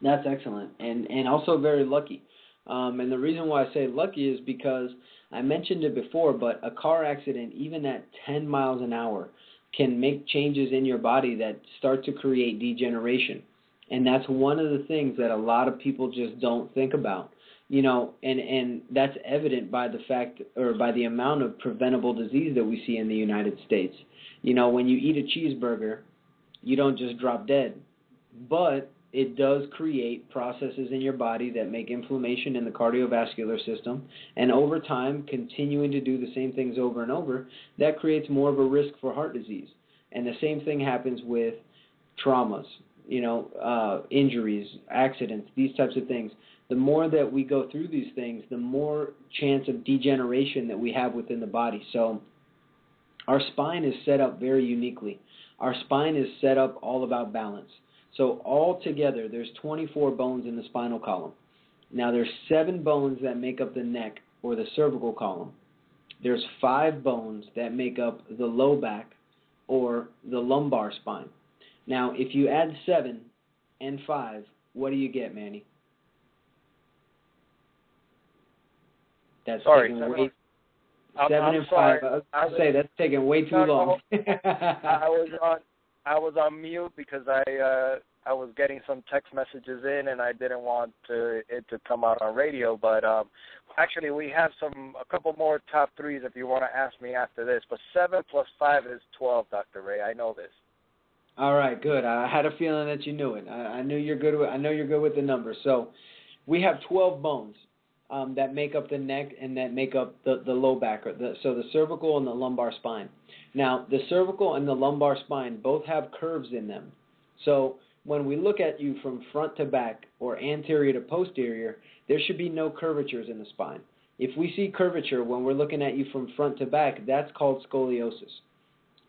That's excellent, and also very lucky. And the reason why I say lucky is because I mentioned it before, but a car accident, even at 10 miles an hour, can make changes in your body that start to create degeneration. And that's one of the things that a lot of people just don't think about. And that's evident by the fact or by the amount of preventable disease that we see in the United States. When you eat a cheeseburger, you don't just drop dead, but it does create processes in your body that make inflammation in the cardiovascular system. And over time, continuing to do the same things over and over, that creates more of a risk for heart disease. And the same thing happens with traumas, injuries, accidents, these types of things. The more that we go through these things, the more chance of degeneration that we have within the body. So our spine is set up very uniquely. Our spine is set up all about balance. So all together, there's 24 bones in the spinal column. Now there's 7 bones that make up the neck or the cervical column. There's 5 bones that make up the low back or the lumbar spine. Now if you add 7 and 5, what do you get, Manny? That's sorry, seven and five. That's taking way too long. I was on mute because I I was getting some text messages in, and I didn't want it to come out on radio. But actually, we have a couple more top threes if you want to ask me after this. But 7 plus 5 is 12, Dr. Ray. I know this. All right, good. I had a feeling that you knew it. I knew you're good. I know you're good with the numbers. So we have 12 bones that make up the neck and that make up the low back, so the cervical and the lumbar spine. Now, the cervical and the lumbar spine both have curves in them. So when we look at you from front to back or anterior to posterior, there should be no curvatures in the spine. If we see curvature when we're looking at you from front to back, that's called scoliosis.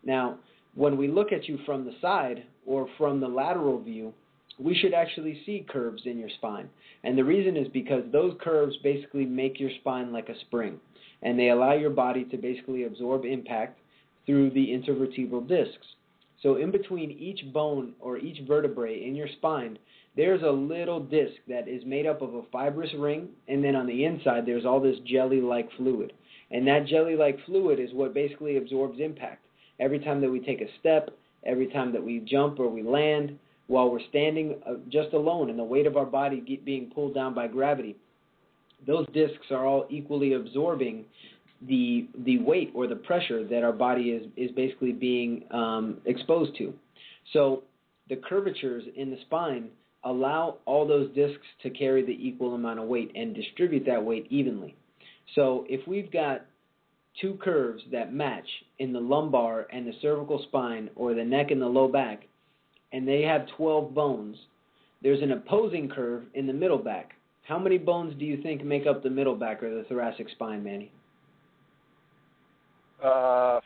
Now, when we look at you from the side or from the lateral view, we should actually see curves in your spine. And the reason is because those curves basically make your spine like a spring, and they allow your body to basically absorb impact through the intervertebral discs. So in between each bone or each vertebrae in your spine, there's a little disc that is made up of a fibrous ring, and then on the inside there's all this jelly-like fluid. And that jelly-like fluid is what basically absorbs impact. Every time that we take a step, every time that we jump or we land, while we're standing just alone and the weight of our body being pulled down by gravity, those discs are all equally absorbing the weight or the pressure that our body is basically being exposed to. So the curvatures in the spine allow all those discs to carry the equal amount of weight and distribute that weight evenly. So if we've got two curves that match in the lumbar and the cervical spine or the neck and the low back, and they have 12 bones, there's an opposing curve in the middle back. How many bones do you think make up the middle back or the thoracic spine, Manny? 5.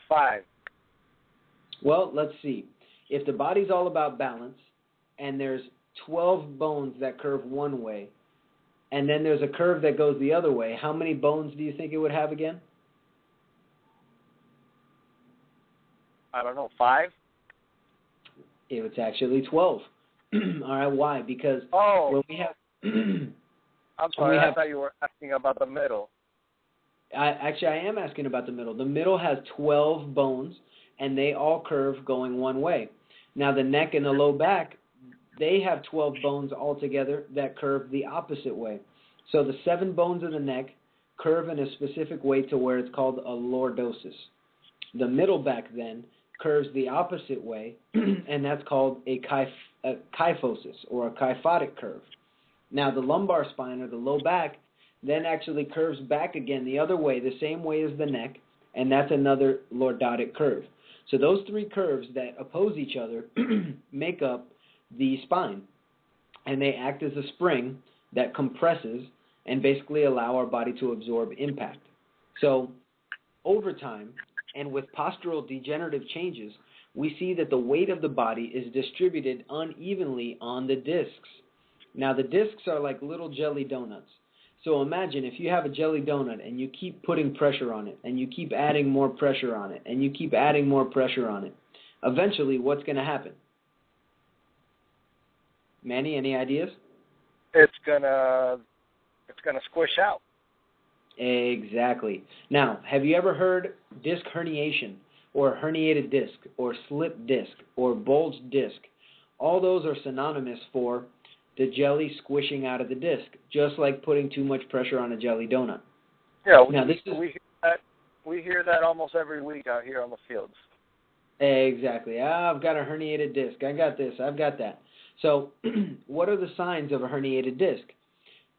Well, let's see. If the body's all about balance and there's 12 bones that curve one way and then there's a curve that goes the other way, how many bones do you think it would have again? I don't know, 5? It's actually 12. All right, why? Because when we have... I'm sorry, I thought you were asking about the middle. I am asking about the middle. The middle has 12 bones, and they all curve going one way. Now, the neck and the low back, they have 12 bones altogether that curve the opposite way. So the 7 bones of the neck curve in a specific way to where it's called a lordosis. The middle back, then, curves the opposite way, and that's called a kyphosis or a kyphotic curve. Now, the lumbar spine or the low back then actually curves back again the other way, the same way as the neck, and that's another lordotic curve. So those 3 curves that oppose each other make up the spine, and they act as a spring that compresses and basically allow our body to absorb impact. So over time, and with postural degenerative changes, we see that the weight of the body is distributed unevenly on the discs. Now, the discs are like little jelly donuts. So imagine if you have a jelly donut and you keep putting pressure on it, and you keep adding more pressure on it, and you keep adding more pressure on it. Eventually, what's going to happen? Manny, any ideas? It's gonna squish out. Exactly. Now, have you ever heard disc herniation or herniated disc or slip disc or bulged disc? All those are synonymous for the jelly squishing out of the disc, just like putting too much pressure on a jelly donut. Yeah, we hear that almost every week out here on the fields. Exactly. I've got a herniated disc. I got this. I've got that. So what are the signs of a herniated disc?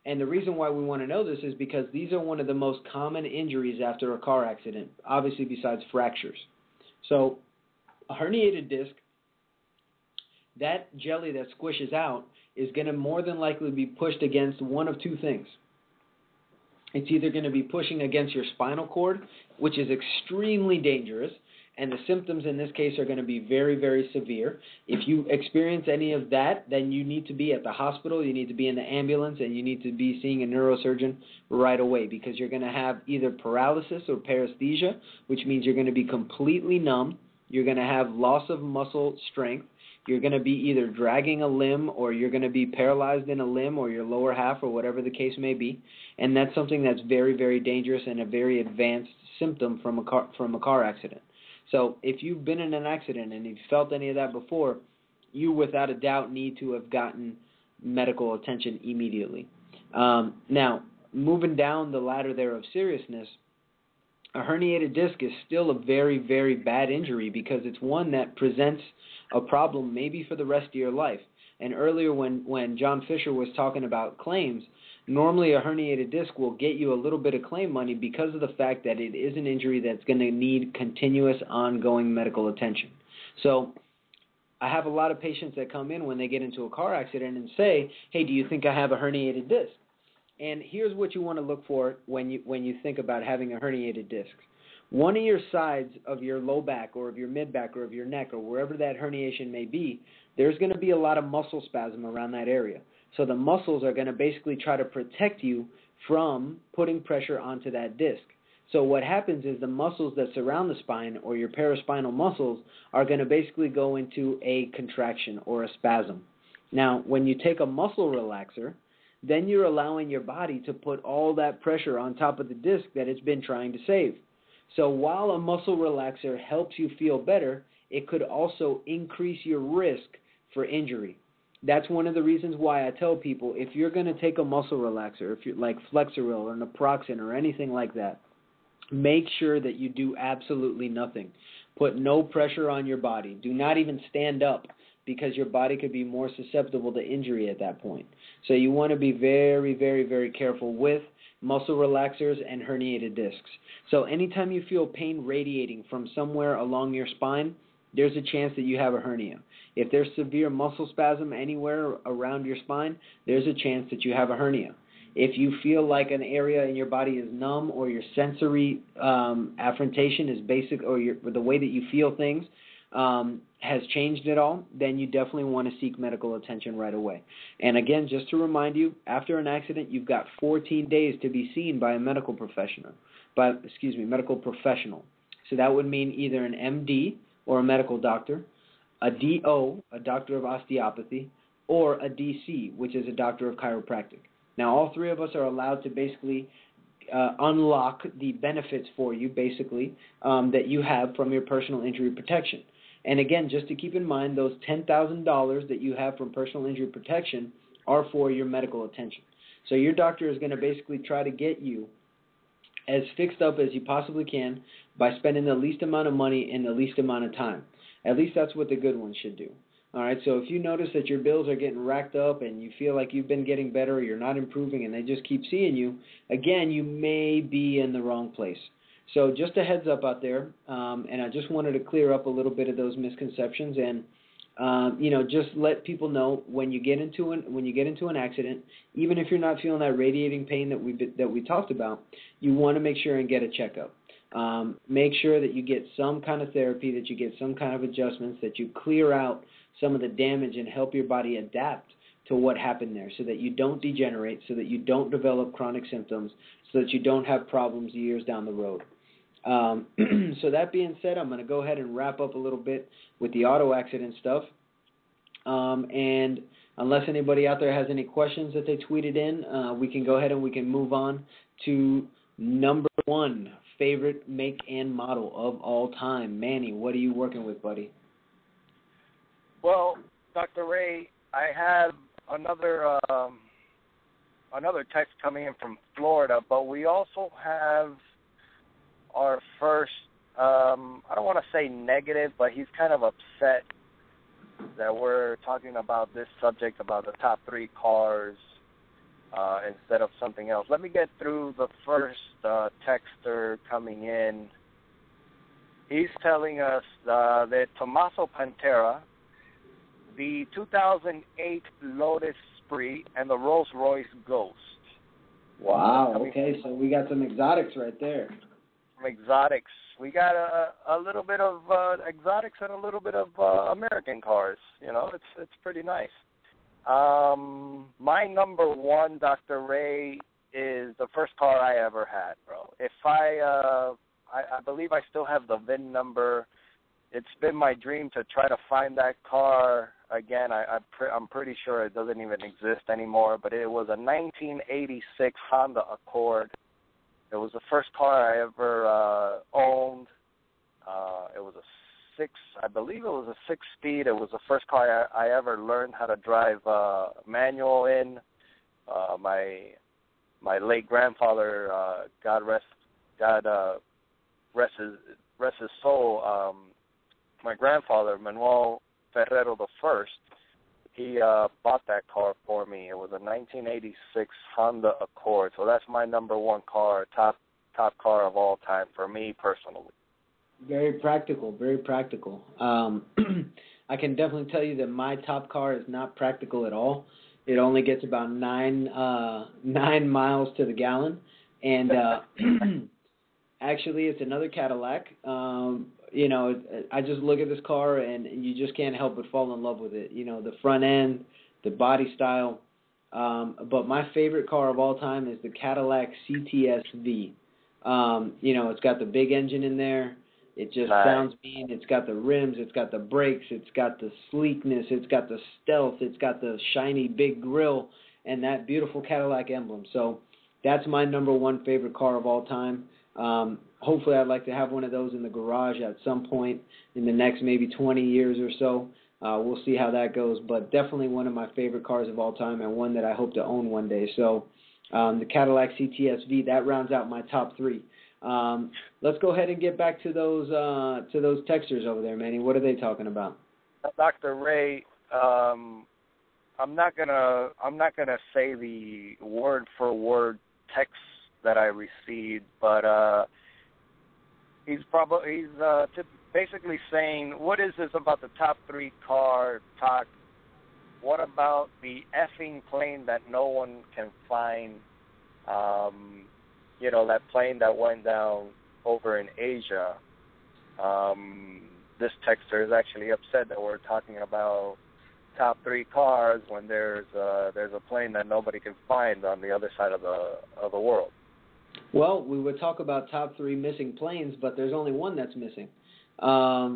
And the reason why we want to know this is because these are one of the most common injuries after a car accident, obviously besides fractures. So a herniated disc, that jelly that squishes out is going to more than likely be pushed against one of 2 things. It's either going to be pushing against your spinal cord, which is extremely dangerous, and the symptoms in this case are going to be very, very severe. If you experience any of that, then you need to be at the hospital, you need to be in the ambulance, and you need to be seeing a neurosurgeon right away because you're going to have either paralysis or paresthesia, which means you're going to be completely numb, you're going to have loss of muscle strength, you're going to be either dragging a limb or you're going to be paralyzed in a limb or your lower half or whatever the case may be, and that's something that's very, very dangerous and a very advanced symptom from a car accident. So if you've been in an accident and you've felt any of that before, you without a doubt need to have gotten medical attention immediately. Now, moving down the ladder there of seriousness, a herniated disc is still a very, very bad injury because it's one that presents a problem maybe for the rest of your life. And earlier when John Fisher was talking about claims, normally a herniated disc will get you a little bit of claim money because of the fact that it is an injury that's going to need continuous ongoing medical attention. So I have a lot of patients that come in when they get into a car accident and say, hey, do you think I have a herniated disc? And here's what you want to look for when you think about having a herniated disc. One of your sides of your low back or of your mid back or of your neck or wherever that herniation may be, there's going to be a lot of muscle spasm around that area. So the muscles are going to basically try to protect you from putting pressure onto that disc. So what happens is the muscles that surround the spine or your paraspinal muscles are going to basically go into a contraction or a spasm. Now, when you take a muscle relaxer, then you're allowing your body to put all that pressure on top of the disc that it's been trying to save. So while a muscle relaxer helps you feel better, it could also increase your risk for injury. That's one of the reasons why I tell people if you're going to take a muscle relaxer, if you're like Flexeril or naproxen or anything like that, make sure that you do absolutely nothing. Put no pressure on your body. Do not even stand up, because your body could be more susceptible to injury at that point. So you want to be very, very, very careful with muscle relaxers and herniated discs. So anytime you feel pain radiating from somewhere along your spine, there's a chance that you have a hernia. If there's severe muscle spasm anywhere around your spine, there's a chance that you have a hernia. If you feel like an area in your body is numb or your sensory affrontation is basic or the way that you feel things, has changed at all, then you definitely want to seek medical attention right away. And again, just to remind you, after an accident, you've got 14 days to be seen by a medical professional. So that would mean either an MD or a medical doctor, a DO, a doctor of osteopathy, or a DC, which is a doctor of chiropractic. Now, all three of us are allowed to basically unlock the benefits for you, basically, that you have from your personal injury protection. And again, just to keep in mind, those $10,000 that you have from personal injury protection are for your medical attention. So your doctor is going to basically try to get you as fixed up as you possibly can by spending the least amount of money in the least amount of time. At least that's what the good ones should do. All right, so if you notice that your bills are getting racked up and you feel like you've been getting better or you're not improving and they just keep seeing you, again, you may be in the wrong place. So just a heads up out there, and I just wanted to clear up a little bit of those misconceptions and, just let people know when you get into an accident, even if you're not feeling that radiating pain that we talked about, you want to make sure and get a checkup. Make sure that you get some kind of therapy, that you get some kind of adjustments, that you clear out some of the damage and help your body adapt to what happened there so that you don't degenerate, so that you don't develop chronic symptoms, so that you don't have problems years down the road. So that being said, I'm going to go ahead and wrap up a little bit with the auto accident stuff. And unless anybody out there has any questions that they tweeted in, we can go ahead and we can move on to number one, favorite make and model of all time. Manny, what are you working with, buddy? Well, Dr. Ray, I have another text coming in from Florida, but we also have our first, I don't want to say negative, but he's kind of upset that we're talking about this subject, about the top three cars instead of something else. Let me get through the first texter coming in. He's telling us that Tommaso Pantera, the 2008 Lotus Spree, and the Rolls Royce Ghost. Wow, okay, so we got some exotics right there. Some exotics. We got a little bit of exotics and a little bit of American cars. You know, it's pretty nice. My number one, Dr. Ray, is the first car I ever had, bro. If I believe I still have the VIN number. It's been my dream to try to find that car again. I'm pretty sure it doesn't even exist anymore, but it was a 1986 Honda Accord. It was the first car I ever owned. It was a I believe it was a six-speed. It was the first car I ever learned how to drive manual in. My late grandfather, God rest his soul. My grandfather, Manuel Ferrero the First, he bought that car for me. It was a 1986 Honda Accord. So that's my number one car, top car of all time for me personally. Very practical, very practical. I can definitely tell you that my top car is not practical at all. It only gets about nine miles to the gallon, and actually, it's another Cadillac. You know, I just look at this car, and you just can't help but fall in love with it. You know, the front end, the body style. But my favorite car of all time is the Cadillac CTS-V. You know, it's got the big engine in there. It just sounds mean. It's got the rims. It's got the brakes. It's got the sleekness. It's got the stealth. It's got the shiny big grille and that beautiful Cadillac emblem. So that's my number one favorite car of all time. Hopefully I'd like to have one of those in the garage at some point in the next maybe 20 years or so. We'll see how that goes. But definitely one of my favorite cars of all time and one that I hope to own one day. So the Cadillac CTS-V, that rounds out my top three. Let's go ahead and get back to those texters over there, Manny. What are they talking about? Dr. Ray, I'm not gonna say the word for word text that I received, but he's basically saying, what is this about the top three car talk? What about the effing plane that no one can find? You know, that plane that went down over in Asia. This texter is actually upset that we're talking about top three cars when there's a plane that nobody can find on the other side of the world. Well, we would talk about top three missing planes, but there's only one that's missing. And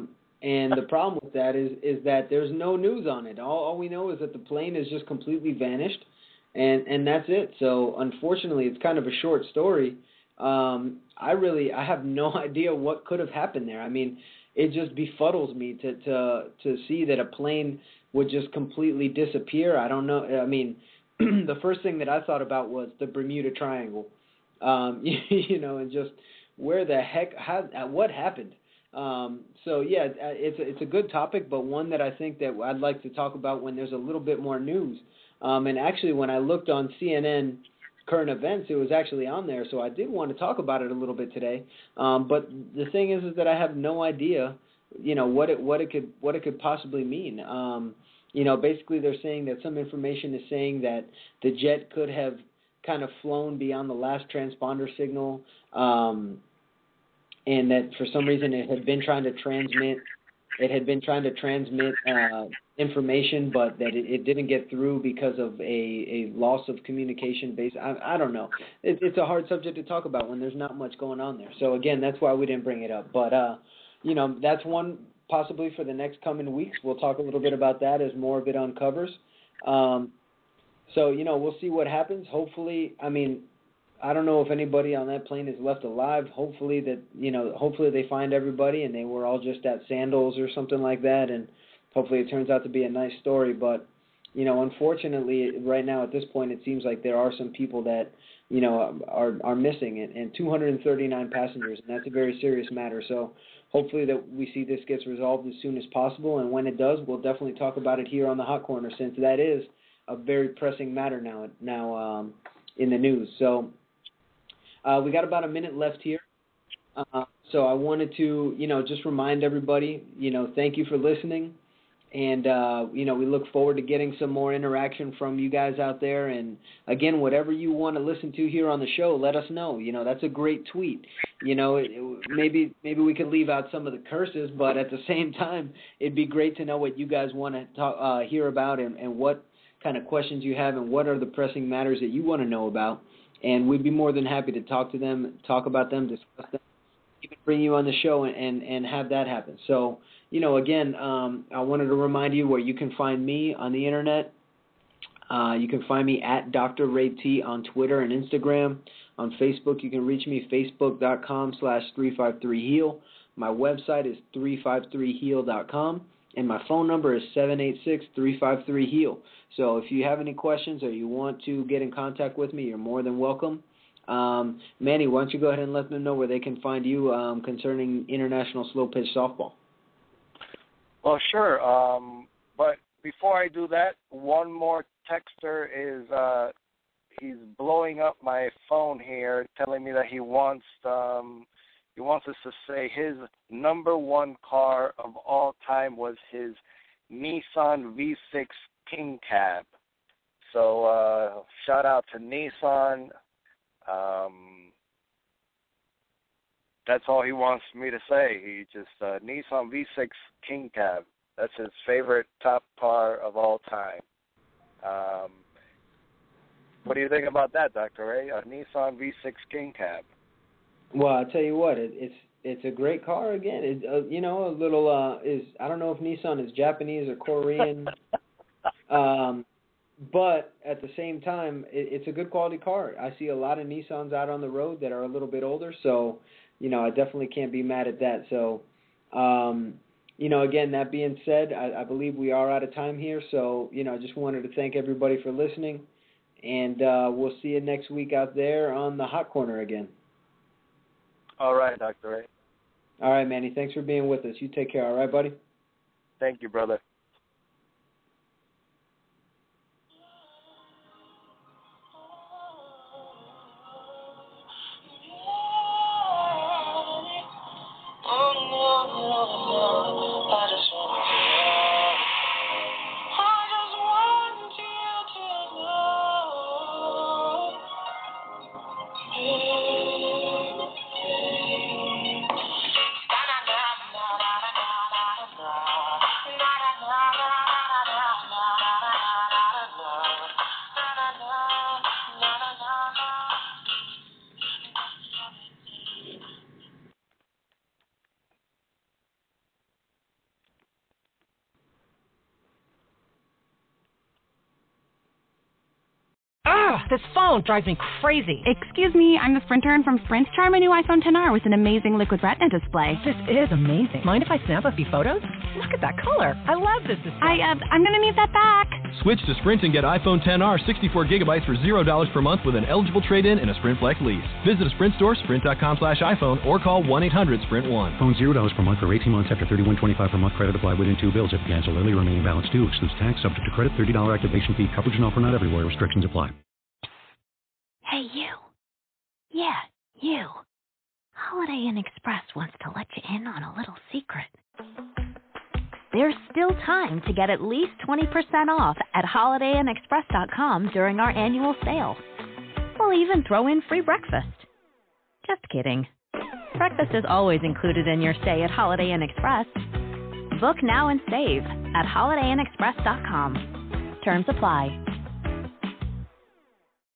the problem with that is that there's no news on it. All we know is that the plane has just completely vanished. And that's it. So unfortunately, it's kind of a short story. I have no idea what could have happened there. I mean, it just befuddles me to see that a plane would just completely disappear. I don't know. I mean, the first thing that I thought about was the Bermuda Triangle. You know, and just where the heck, what happened? So yeah, it's a good topic, but one that I think that I'd like to talk about when there's a little bit more news. And actually, when I looked on CNN current events, it was actually on there, so I did want to talk about it a little bit today. But the thing is that I have no idea, you know, what it could possibly mean. You know, basically they're saying that some information is saying that the jet could have kind of flown beyond the last transponder signal, and that for some reason it had been trying to transmit information, but that it didn't get through because of a loss of communication base. I don't know. It's a hard subject to talk about when there's not much going on there. So, again, that's why we didn't bring it up. But, you know, that's one possibly for the next coming weeks. We'll talk a little bit about that as more of it uncovers. So, you know, we'll see what happens. Hopefully, I mean, I don't know if anybody on that plane is left alive. Hopefully they find everybody and they were all just at Sandals or something like that, and hopefully it turns out to be a nice story. But, you know, unfortunately right now at this point it seems like there are some people that, you know, are missing, and 239 passengers, and that's a very serious matter. So hopefully that we see this gets resolved as soon as possible, and when it does, we'll definitely talk about it here on the Hot Corner, since that is a very pressing matter now in the news. So we got about a minute left here, so I wanted to, you know, just remind everybody, you know, thank you for listening, and, you know, we look forward to getting some more interaction from you guys out there, and, again, whatever you want to listen to here on the show, let us know. You know, that's a great tweet. You know, maybe we could leave out some of the curses, but at the same time, it'd be great to know what you guys want to hear about, and what kind of questions you have, and what are the pressing matters that you want to know about. And we'd be more than happy to talk to them, talk about them, discuss them, even bring you on the show and have that happen. So, you know, again, I wanted to remind you where you can find me on the Internet. You can find me at Dr. Ray T on Twitter and Instagram. On Facebook, you can reach me, facebook.com/353heal. My website is 353heal.com, and my phone number is 786-353-HEAL. So if you have any questions or you want to get in contact with me, you're more than welcome. Manny, why don't you go ahead and let them know where they can find you concerning international slow pitch softball? Well, sure. But before I do that, one more texter is he's blowing up my phone here, telling me that he wants us to say his number one car of all time was his Nissan V6 King Cab. So shout out to Nissan. That's all he wants me to say. He just Nissan V6 King Cab. That's his favorite top car of all time. What do you think about that, Dr. Ray? A Nissan V6 King Cab. Well, I tell you what, it's a great car. Again, it, you know, a little is I don't know if Nissan is Japanese or Korean, but at the same time, it's a good quality car. I see a lot of Nissans out on the road that are a little bit older, so you know I definitely can't be mad at that. So, you know, again, that being said, I believe we are out of time here. So, you know, I just wanted to thank everybody for listening, and we'll see you next week out there on the Hot Corner again. All right, Dr. Ray. All right, Manny. Thanks for being with us. You take care, all right, buddy? Thank you, brother. This phone drives me crazy. Excuse me, I'm the Sprinter, and from Sprint, try my new iPhone XR with an amazing liquid retina display. This is amazing. Mind if I snap a few photos? Look at that color. I love this display. I'm going to need that back. Switch to Sprint and get iPhone XR 64 gigabytes for $0 per month with an eligible trade-in and a Sprint Flex lease. Visit a Sprint store, sprint.com/iPhone, or call 1-800-SPRINT-1. Phone $0 per month for 18 months after $31.25 per month. Credit applied within 2 bills. If cancel early, remaining balance due. Excludes tax. Subject to credit. $30 activation fee. Coverage and offer not everywhere. Restrictions apply. Hey, you. Yeah, you. Holiday Inn Express wants to let you in on a little secret. There's still time to get at least 20% off at holidayinexpress.com during our annual sale. We'll even throw in free breakfast. Just kidding. Breakfast is always included in your stay at Holiday Inn Express. Book now and save at holidayinexpress.com. Terms apply.